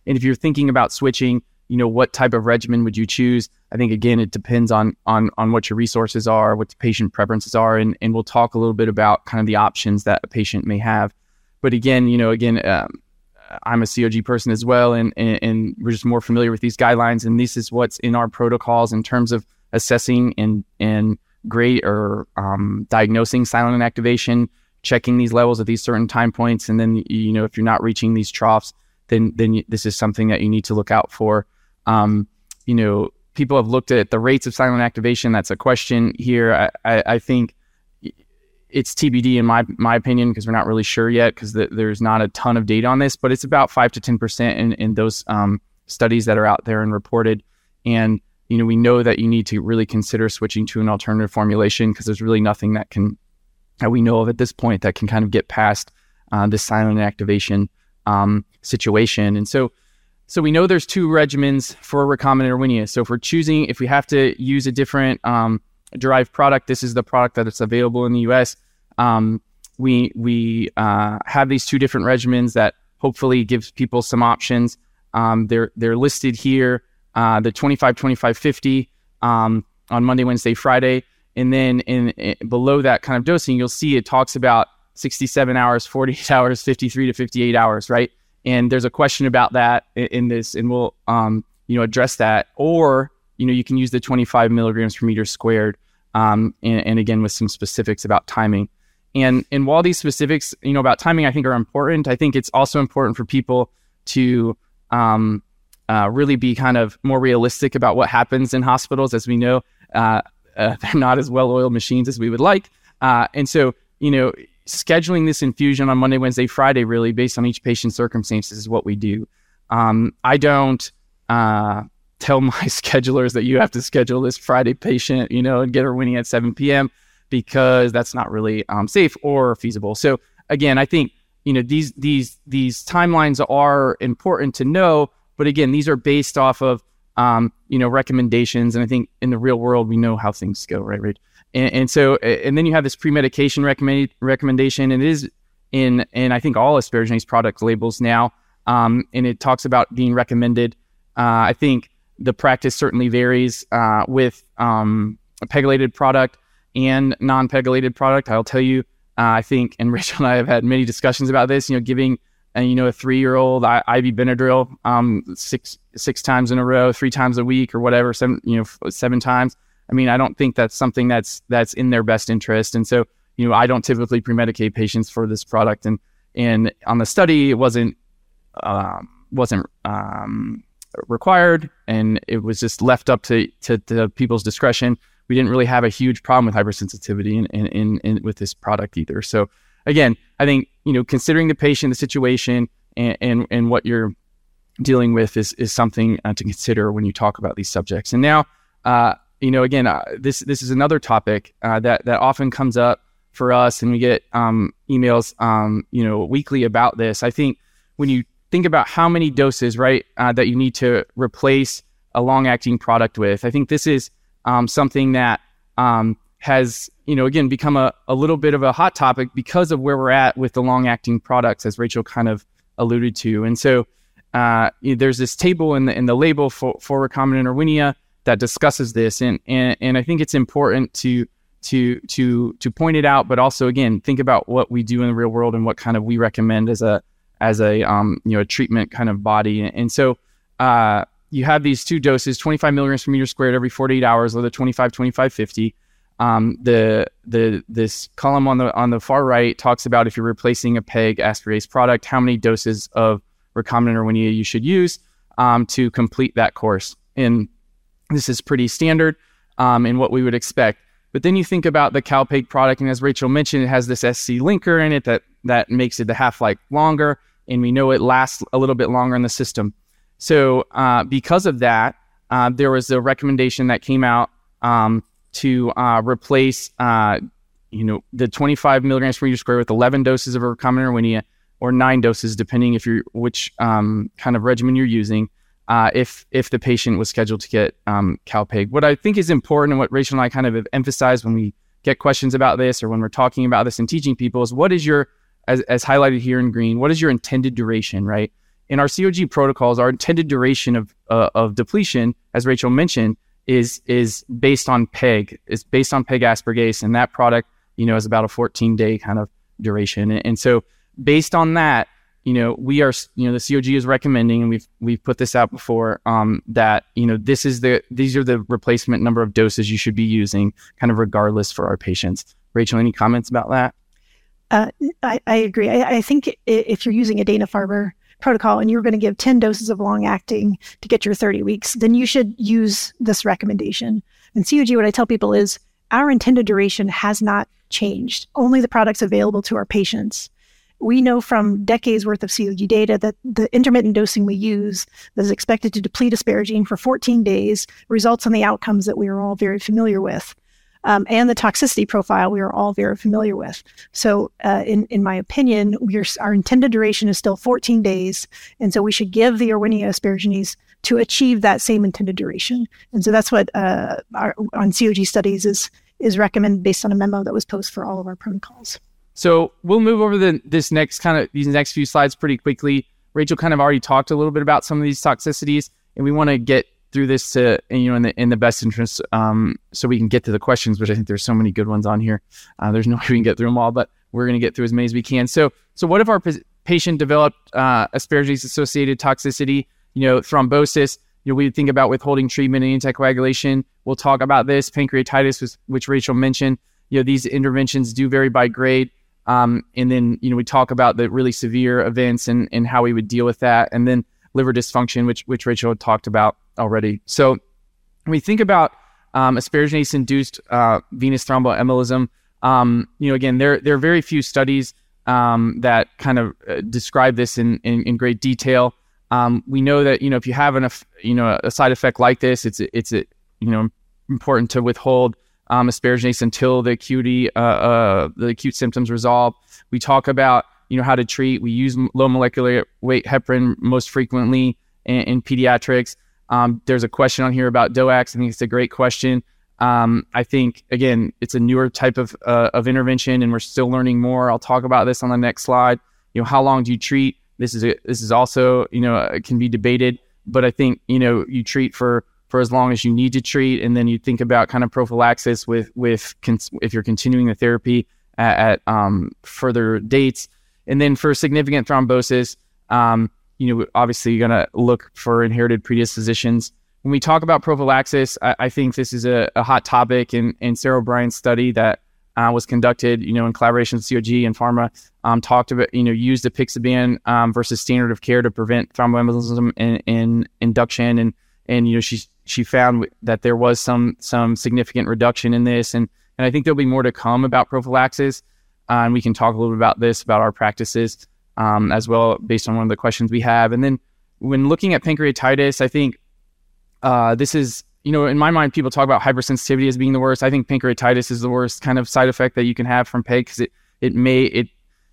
And if you're thinking about switching, you know, what type of regimen would you choose? I think, again, it depends on what your resources are, what the patient preferences are, and we'll talk a little bit about kind of the options that a patient may have. But again, you know, I'm a COG person as well, and we're just more familiar with these guidelines, and this is what's in our protocols in terms of assessing and grade or diagnosing silent inactivation, checking these levels at these certain time points, and then, you know, if you're not reaching these troughs, then this is something that you need to look out for. You know, people have looked at the rates of silent inactivation. That's a question here. I think it's TBD in my opinion, because we're not really sure yet, because there's not a ton of data on this, but it's about 5 to 10% in those studies that are out there and reported. And you know, we know that you need to really consider switching to an alternative formulation, because there's really nothing that we know of at this point that can kind of get past this silent inactivation situation. And so we know there's two regimens for recombinant Erwinia. So if we're choosing, if we have to use a different derived product, this is the product that is available in the U.S. we have these two different regimens that hopefully gives people some options. They're listed here, the 25, 25, 50 on Monday, Wednesday, Friday. And then in below that kind of dosing, you'll see it talks about 67 hours, 48 hours, 53 to 58 hours, right? And there's a question about that in this, and we'll address that. Or you can use the 25 milligrams per meter squared, and again with some specifics about timing. And while these specifics about timing I think are important, I think it's also important for people to really be kind of more realistic about what happens in hospitals. As we know, they're not as well-oiled machines as we would like, and so scheduling this infusion on Monday, Wednesday, Friday, really based on each patient's circumstances is what we do. I don't tell my schedulers that you have to schedule this Friday patient, and get her winning at 7 p.m. because that's not really safe or feasible. So again, I think these timelines are important to know, but again, these are based off of recommendations, and I think in the real world we know how things go, right, Rich? And then you have this pre-medication recommendation, and it is in I think all asparaginase product labels now, and it talks about being recommended. I think the practice certainly varies with a pegylated product and non-pegylated product. I'll tell you, I think, and Rachel and I have had many discussions about this, giving a 3-year-old IV Benadryl six times in a row, 3 times a week or whatever, 7 times. I mean, I don't think that's something that's in their best interest. And so, I don't typically pre-medicate patients for this product. And on the study, it wasn't required, and it was just left up to people's discretion. We didn't really have a huge problem with hypersensitivity in with this product either. So again, I think, considering the patient, the situation, and what you're dealing with is something to consider when you talk about these subjects. And now, again, this is another topic that often comes up for us, and we get emails, weekly about this. I think when you think about how many doses, right, that you need to replace a long-acting product with, I think this is something that has, again, become a little bit of a hot topic because of where we're at with the long-acting products, as Rachel kind of alluded to. And so there's this table in the label for recombinant Erwinia that discusses this, and I think it's important to point it out, but also again think about what we do in the real world and what kind of we recommend as a treatment kind of body. And so you have these two doses, 25 milligrams per meter squared every 48 hours, or the 25, 25, 50. This column on the far right talks about if you're replacing a PEG asparaginase product, how many doses of recombinant Erwinia you should use to complete that course. And this is pretty standard in what we would expect. But then you think about the CalPeg product, and as Rachel mentioned, it has this SC linker in it that makes it the half-life longer, and we know it lasts a little bit longer in the system. So because of that, there was a recommendation that came out to replace the 25 milligrams per meter squared with 11 doses of recombinant Erwinia, or 9 doses, depending if you're which kind of regimen you're using. If the patient was scheduled to get CalPeg. What I think is important, and what Rachel and I kind of emphasize when we get questions about this, or when we're talking about this and teaching people, is what is your, as highlighted here in green, what is your intended duration, right? In our COG protocols, our intended duration of depletion, as Rachel mentioned, is based on PEG. It's based on PEG asparagase, and that product, is about a 14-day kind of duration. And so based on that, we are, the COG is recommending, and we've put this out before, that, these are the replacement number of doses you should be using, kind of regardless for our patients. Rachel, any comments about that? I agree. I think if you're using a Dana-Farber protocol and you're going to give 10 doses of long-acting to get your 30 weeks, then you should use this recommendation. And COG, what I tell people is our intended duration has not changed, only the products available to our patients. We know from decades worth of COG data that the intermittent dosing we use that is expected to deplete asparagine for 14 days results in the outcomes that we are all very familiar with, and the toxicity profile we are all very familiar with. So in my opinion, our intended duration is still 14 days, and so we should give the Erwinia asparaginase to achieve that same intended duration. And so that's what on COG studies is recommended based on a memo that was posted for all of our protocols. So we'll move over this next these next few slides pretty quickly. Rachel kind of already talked a little bit about some of these toxicities, and we want to get through this to, in the best interest, so we can get to the questions, which I think there's so many good ones on here. There's no way we can get through them all, but we're going to get through as many as we can. So what if our patient developed asparaginase-associated toxicity? Thrombosis. We think about withholding treatment and anticoagulation. We'll talk about this. Pancreatitis, which Rachel mentioned. These interventions do vary by grade. And then, we talk about the really severe events and how we would deal with that. And then liver dysfunction, which Rachel had talked about already. So when we think about asparaginase-induced venous thromboembolism, again, there are very few studies that kind of describe this in great detail. We know that, if you have a side effect like this, it's important to withhold asparaginase until the acute symptoms resolve. We talk about, how to treat. We use low molecular weight heparin most frequently in pediatrics. There's a question on here about DOACs. I think it's a great question. I think, again, it's a newer type of intervention, and we're still learning more. I'll talk about this on the next slide. How long do you treat? This is also, can be debated, but I think, you treat for as long as you need to treat. And then you think about kind of prophylaxis if you're continuing the therapy at further dates. And then for significant thrombosis, obviously you're going to look for inherited predispositions. When we talk about prophylaxis, I think this is a hot topic in Sarah O'Brien's study that was conducted, in collaboration with COG and Pharma, talked about, used apixaban versus standard of care to prevent thromboembolism in induction. And she found that there was some significant reduction in this. And I think there'll be more to come about prophylaxis. And we can talk a little bit about this, about our practices as well, based on one of the questions we have. And then when looking at pancreatitis, I think this is, in my mind, people talk about hypersensitivity as being the worst. I think pancreatitis is the worst kind of side effect that you can have from PEG, because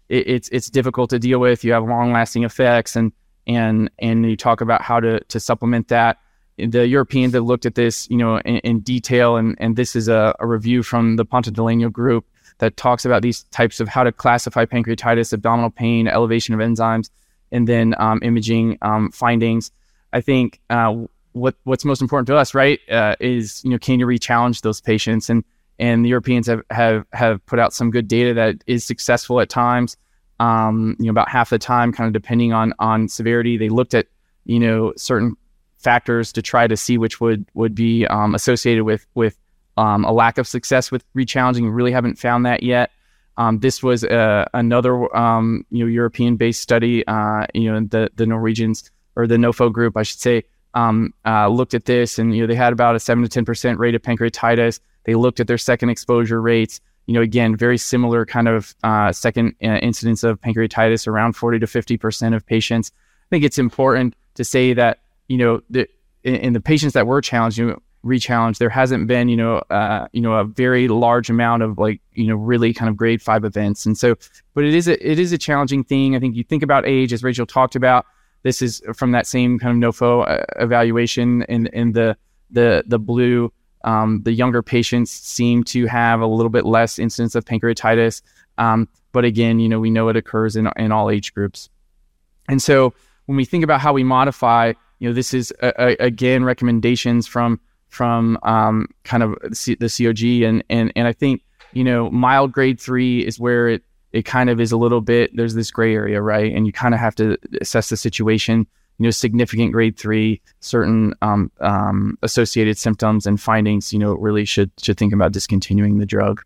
it's difficult to deal with. You have long lasting effects, and you talk about how to supplement that. The Europeans that looked at this, in detail, and this is a review from the Pontadelenio group that talks about these types of how to classify pancreatitis, abdominal pain, elevation of enzymes, and then imaging findings. I think what's most important to us, right, is, can you re-challenge those patients? And the Europeans have put out some good data that is successful at times, about half the time, kind of depending on severity. They looked at, certain factors to try to see which would be associated with a lack of success with re-challenging. We really haven't found that yet. This was another, European-based study, the Norwegians, or the NOFO group, I should say, looked at this, and they had about a 7 to 10% rate of pancreatitis. They looked at their second exposure rates. Again, very similar kind of second incidence of pancreatitis, around 40 to 50% of patients. I think it's important to say that in the patients that were challenged, re-challenged, there hasn't been a very large amount of really kind of grade 5 events. And so, but it is a challenging thing. I think you think about age, as Rachel talked about. This is from that same kind of NOFO evaluation in the blue. The younger patients seem to have a little bit less incidence of pancreatitis. But again, we know it occurs in all age groups. And so when we think about how we modify, this is, again, recommendations from kind of the COG. And I think, mild grade 3 is where it kind of is a little bit, there's this gray area, right? And you kind of have to assess the situation, significant grade 3, certain associated symptoms and findings, really should think about discontinuing the drug.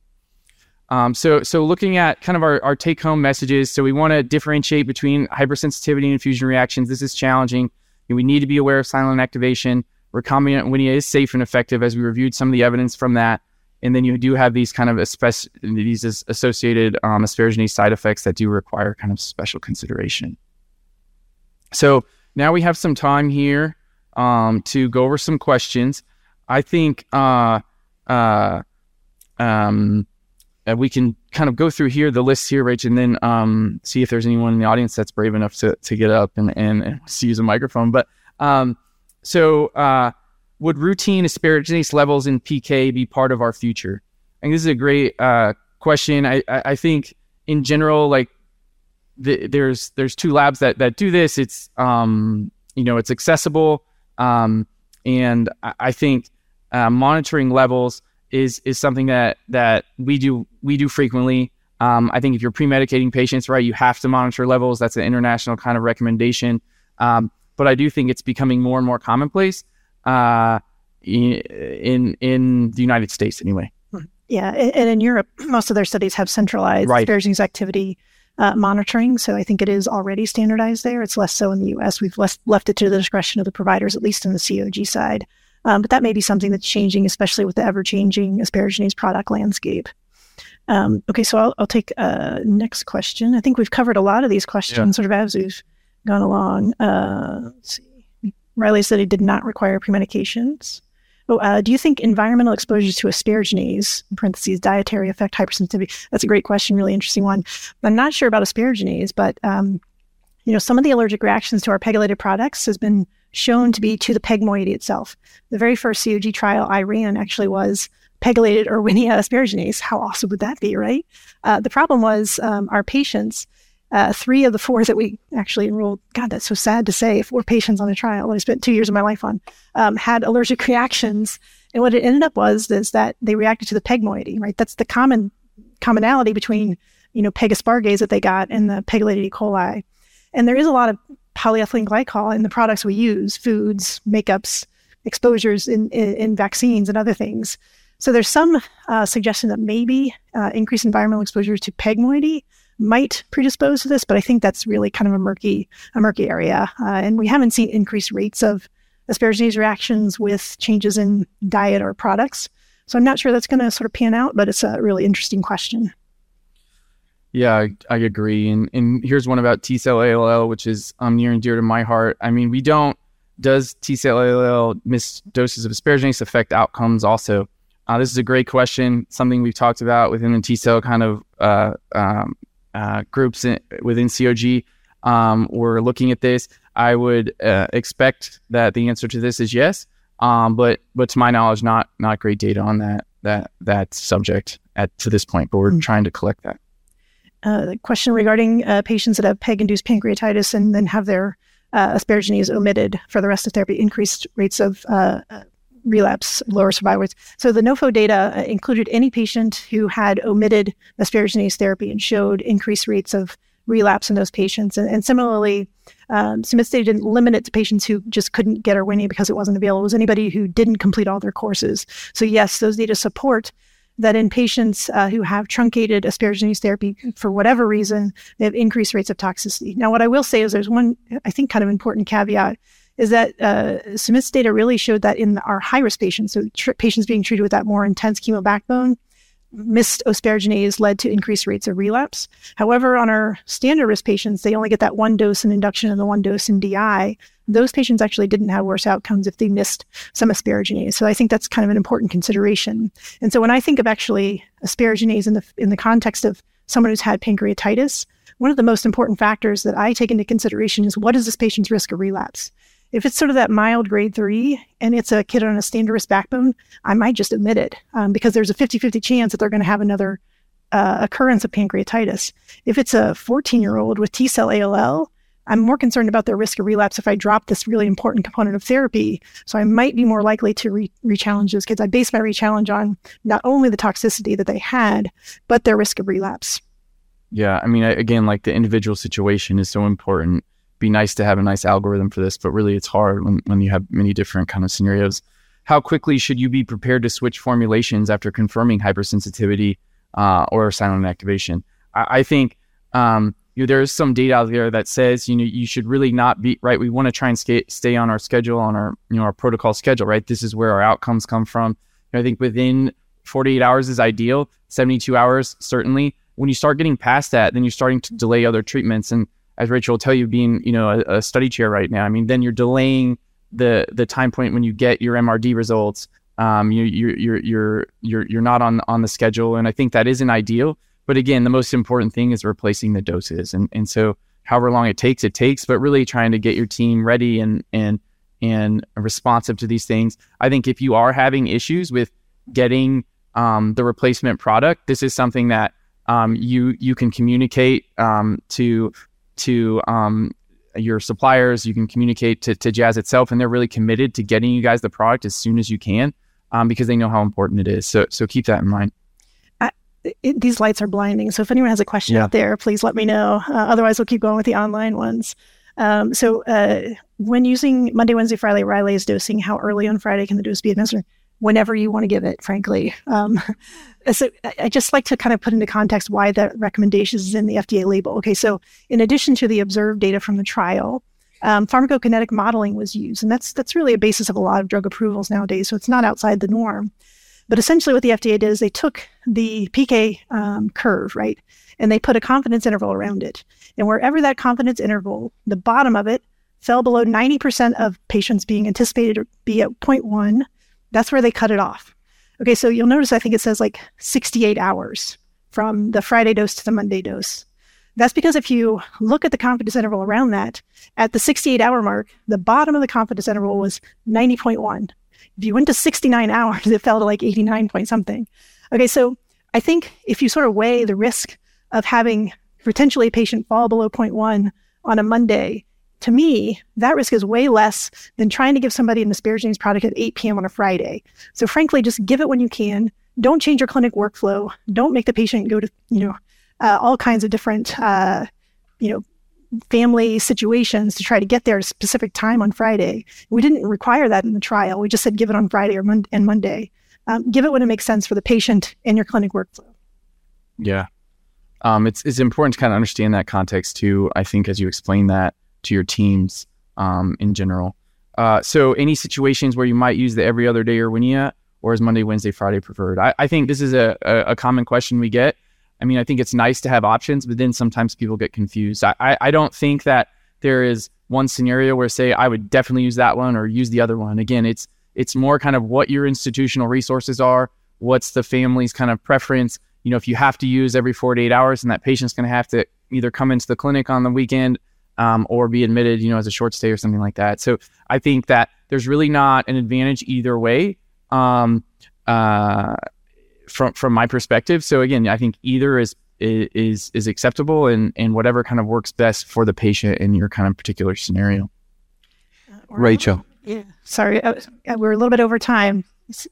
So looking at kind of our take home messages. So we want to differentiate between hypersensitivity and infusion reactions. This is challenging. We need to be aware of silent activation. Recombinant Erwinia is safe and effective, as we reviewed some of the evidence from that. And then you do have these kind of these associated asparaginase side effects that do require kind of special consideration. So now we have some time here to go over some questions. I think we can kind of go through here, the list here, Rich, and then see if there's anyone in the audience that's brave enough to get up and to use a microphone. But would routine asparaginase levels in PK be part of our future? I think this is a great question. I think in general, like there's two labs that do this. It's it's accessible, and I think monitoring levels is something that we do frequently. I think if you're pre-medicating patients, right, you have to monitor levels. That's an international kind of recommendation. But I do think it's becoming more and more commonplace in the United States anyway. Yeah, and in Europe, most of their studies have centralized asparagine activity monitoring. So I think it is already standardized there. It's less so in the U.S. We've left it to the discretion of the providers, at least on the COG side. But that may be something that's changing, especially with the ever-changing asparaginase product landscape. Okay, so I'll take next question. I think we've covered a lot of these questions sort of as we've gone along. Let's see. Riley said it did not require premedications. Do you think environmental exposure to asparaginase, in parentheses, dietary effect, hypersensitivity? That's a great question, really interesting one. I'm not sure about asparaginase, but some of the allergic reactions to our pegylated products has been shown to be to the PEG moiety itself. The very first COG trial I ran actually was pegylated Erwinia asparaginase. How awesome would that be, right? The problem was our patients, 3 of the 4 that we actually enrolled, God, that's so sad to say, 4 patients on a trial that I spent 2 years of my life on, had allergic reactions. And what it ended up was is that they reacted to the PEG moiety, right? That's the commonality between, Pegaspargase that they got and the pegylated E. coli. And there is a lot of polyethylene glycol in the products we use, foods, makeups, exposures in vaccines and other things. So there's some suggestion that maybe increased environmental exposure to PEG moiety might predispose to this, but I think that's really kind of a murky area. And we haven't seen increased rates of asparaginase reactions with changes in diet or products. So I'm not sure that's going to sort of pan out, but it's a really interesting question. Yeah, I agree. And here's one about T-cell ALL, which is near and dear to my heart. I mean, does T-cell ALL missed doses of asparaginase affect outcomes also? This is a great question, something we've talked about within the T-cell kind of groups within COG. We're looking at this. I would expect that the answer to this is yes, but to my knowledge, not great data on that subject to this point, but we're trying to collect that. The question regarding patients that have PEG-induced pancreatitis and then have their asparaginase omitted for the rest of therapy, increased rates of relapse, lower survival rates. So the NOFO data included any patient who had omitted asparaginase therapy and showed increased rates of relapse in those patients. And similarly, Sumit's data didn't limit it to patients who just couldn't get Erwinia because it wasn't available. It was anybody who didn't complete all their courses. So yes, those data support that in patients who have truncated asparaginase therapy for whatever reason, they have increased rates of toxicity. Now, what I will say is there's one, I think, kind of important caveat is that Sumit's data really showed that in our high-risk patients, so patients being treated with that more intense chemo backbone, missed asparaginase led to increased rates of relapse. However, on our standard risk patients, they only get that one dose in induction and the one dose in DI. Those patients actually didn't have worse outcomes if they missed some asparaginase. So I think that's kind of an important consideration. And so when I think of actually asparaginase in the context of someone who's had pancreatitis, one of the most important factors that I take into consideration is what is this patient's risk of relapse? If it's sort of that mild grade 3 and it's a kid on a standard risk backbone, I might just omit it because there's a 50-50 chance that they're going to have another occurrence of pancreatitis. If it's a 14-year-old with T-cell ALL, I'm more concerned about their risk of relapse if I drop this really important component of therapy. So I might be more likely to re-challenge those kids. I base my re-challenge on not only the toxicity that they had, but their risk of relapse. Yeah, I mean, again, like the individual situation is so important. Be nice to have a nice algorithm for this, but really it's hard when you have many different kind of scenarios. How quickly should you be prepared to switch formulations after confirming hypersensitivity or silent activation? I think there is some data out there that says you should really not be right. We want to try and stay on our schedule, on our our protocol schedule, right? This is where our outcomes come from. I think within 48 hours is ideal, 72 hours certainly. When you start getting past that, then you're starting to delay other treatments and. As Rachel will tell you, being a study chair right now, I mean, then you're delaying the time point when you get your MRD results. You're not on the schedule, and I think that isn't ideal. But again, the most important thing is replacing the doses, and so however long it takes, but really trying to get your team ready and responsive to these things. I think if you are having issues with getting the replacement product, this is something that You can communicate to your suppliers. You can communicate to Jazz itself, and they're really committed to getting you guys the product as soon as you can, because they know how important it is. So keep that in mind. These lights are blinding, so if anyone has a question out there, please let me know. Otherwise, we'll keep going with the online ones. So when using Monday, Wednesday, Friday Rylaze dosing, how early on Friday can the dose be administered? Whenever you want to give it, frankly. So I just like to kind of put into context why that recommendation is in the FDA label. Okay, so in addition to the observed data from the trial, pharmacokinetic modeling was used, and that's really a basis of a lot of drug approvals nowadays, so it's not outside the norm. But essentially what the FDA did is they took the PK curve, right, and they put a confidence interval around it. And wherever that confidence interval, the bottom of it, fell below 90% of patients being anticipated to be at 0.1, that's where they cut it off. Okay, so you'll notice I think it says like 68 hours from the Friday dose to the Monday dose. That's because if you look at the confidence interval around that, at the 68-hour mark, the bottom of the confidence interval was 90.1. If you went to 69 hours, it fell to like 89 point something. Okay, so I think if you sort of weigh the risk of having potentially a patient fall below 0.1 on a Monday, to me, that risk is way less than trying to give somebody an asparaginase product at 8 p.m. on a Friday. So frankly, just give it when you can. Don't change your clinic workflow. Don't make the patient go to, all kinds of different, family situations to try to get there at a specific time on Friday. We didn't require that in the trial. We just said give it on Friday or Monday. Give it when it makes sense for the patient and your clinic workflow. Yeah. It's important to kind of understand that context too, I think, as you explain that to your teams in general. So any situations where you might use the every other day Erwinia, or is Monday, Wednesday, Friday preferred? I think this is a common question we get. I mean, I think it's nice to have options, but then sometimes people get confused. I don't think that there is one scenario where, say, I would definitely use that one or use the other one. Again, it's more kind of what your institutional resources are, what's the family's kind of preference. You know, if you have to use every 4 to 8 hours and that patient's going to have to either come into the clinic on the weekend or be admitted, as a short stay or something like that. So I think that there's really not an advantage either way from my perspective. So again, I think either is acceptable and whatever kind of works best for the patient in your kind of particular scenario. Rachel. Yeah. Sorry, we're a little bit over time.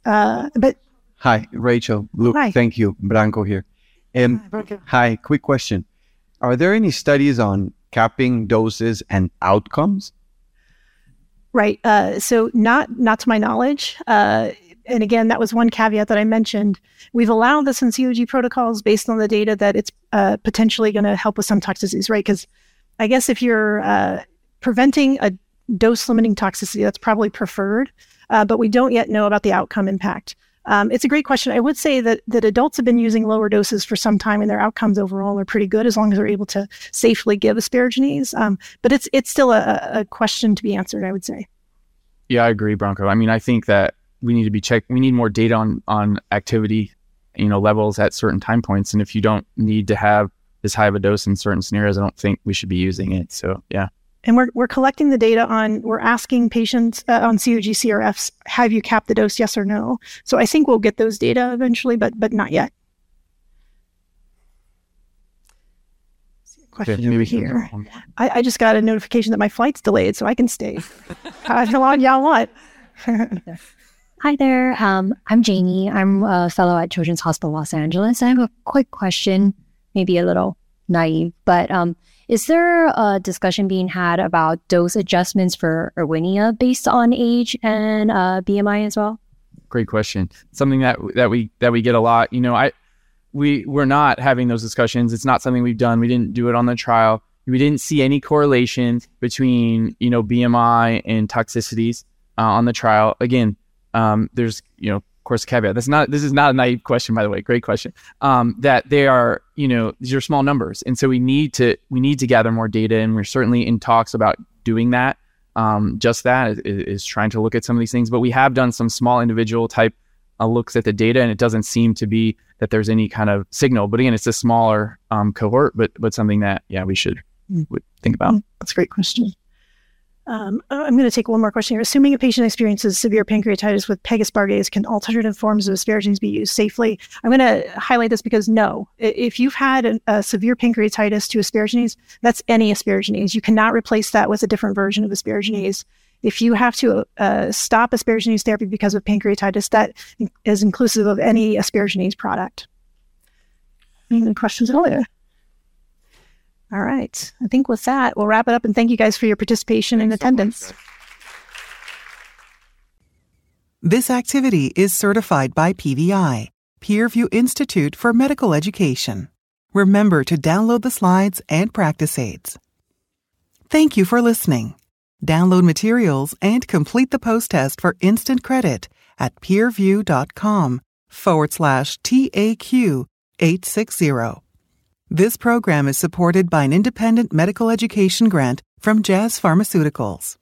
But hi, Rachel. Luke, hi. Thank you. Branco here. Hi, Branco. Hi, quick question. Are there any studies on capping doses and outcomes? Right. So not to my knowledge. And again, that was one caveat that I mentioned. We've allowed this in COG protocols based on the data that it's potentially going to help with some toxicities, right? Because I guess if you're preventing a dose-limiting toxicity, that's probably preferred. But we don't yet know about the outcome impact. It's a great question. I would say that adults have been using lower doses for some time, and their outcomes overall are pretty good as long as they're able to safely give asparaginase. But it's still a question to be answered, I would say. Yeah, I agree, Branco. I mean, I think that we need to be checked. We need more data on activity, levels at certain time points. And if you don't need to have this high of a dose in certain scenarios, I don't think we should be using it. So yeah. And we're collecting the data we're asking patients on COG CRFs, have you capped the dose, yes or no? So I think we'll get those data eventually, but not yet. Question here. I just got a notification that my flight's delayed, so I can stay. How long y'all want? Hi there. I'm Jamie. I'm a fellow at Children's Hospital Los Angeles. I have a quick question, maybe a little naive, but is there a discussion being had about dose adjustments for Erwinia based on age and BMI as well? Great question. Something that we get a lot. We're not having those discussions. It's not something we've done. We didn't do it on the trial. We didn't see any correlation between BMI and toxicities on the trial. Again, there's of course a caveat. This is not a naive question, by the way. Great question. That they are these are small numbers, and so we need to gather more data, and we're certainly in talks about doing that. Just that is trying to look at some of these things, but we have done some small individual type looks at the data, and it doesn't seem to be that there's any kind of signal. But again, it's a smaller cohort, but something that we should think about. That's a great question. I'm going to take one more question here. Assuming a patient experiences severe pancreatitis with Pegaspargase, can alternative forms of asparagines be used safely? I'm going to highlight this because no. If you've had a severe pancreatitis to asparaginase, that's any asparaginase. You cannot replace that with a different version of asparaginase. If you have to stop asparaginase therapy because of pancreatitis, that is inclusive of any asparaginase product. Any questions earlier? All right. I think with that, we'll wrap it up. And thank you guys for your participation and attendance. This activity is certified by PVI, PeerView Institute for Medical Education. Remember to download the slides and practice aids. Thank you for listening. Download materials and complete the post test for instant credit at peerview.com/TAQ860. This program is supported by an independent medical education grant from Jazz Pharmaceuticals.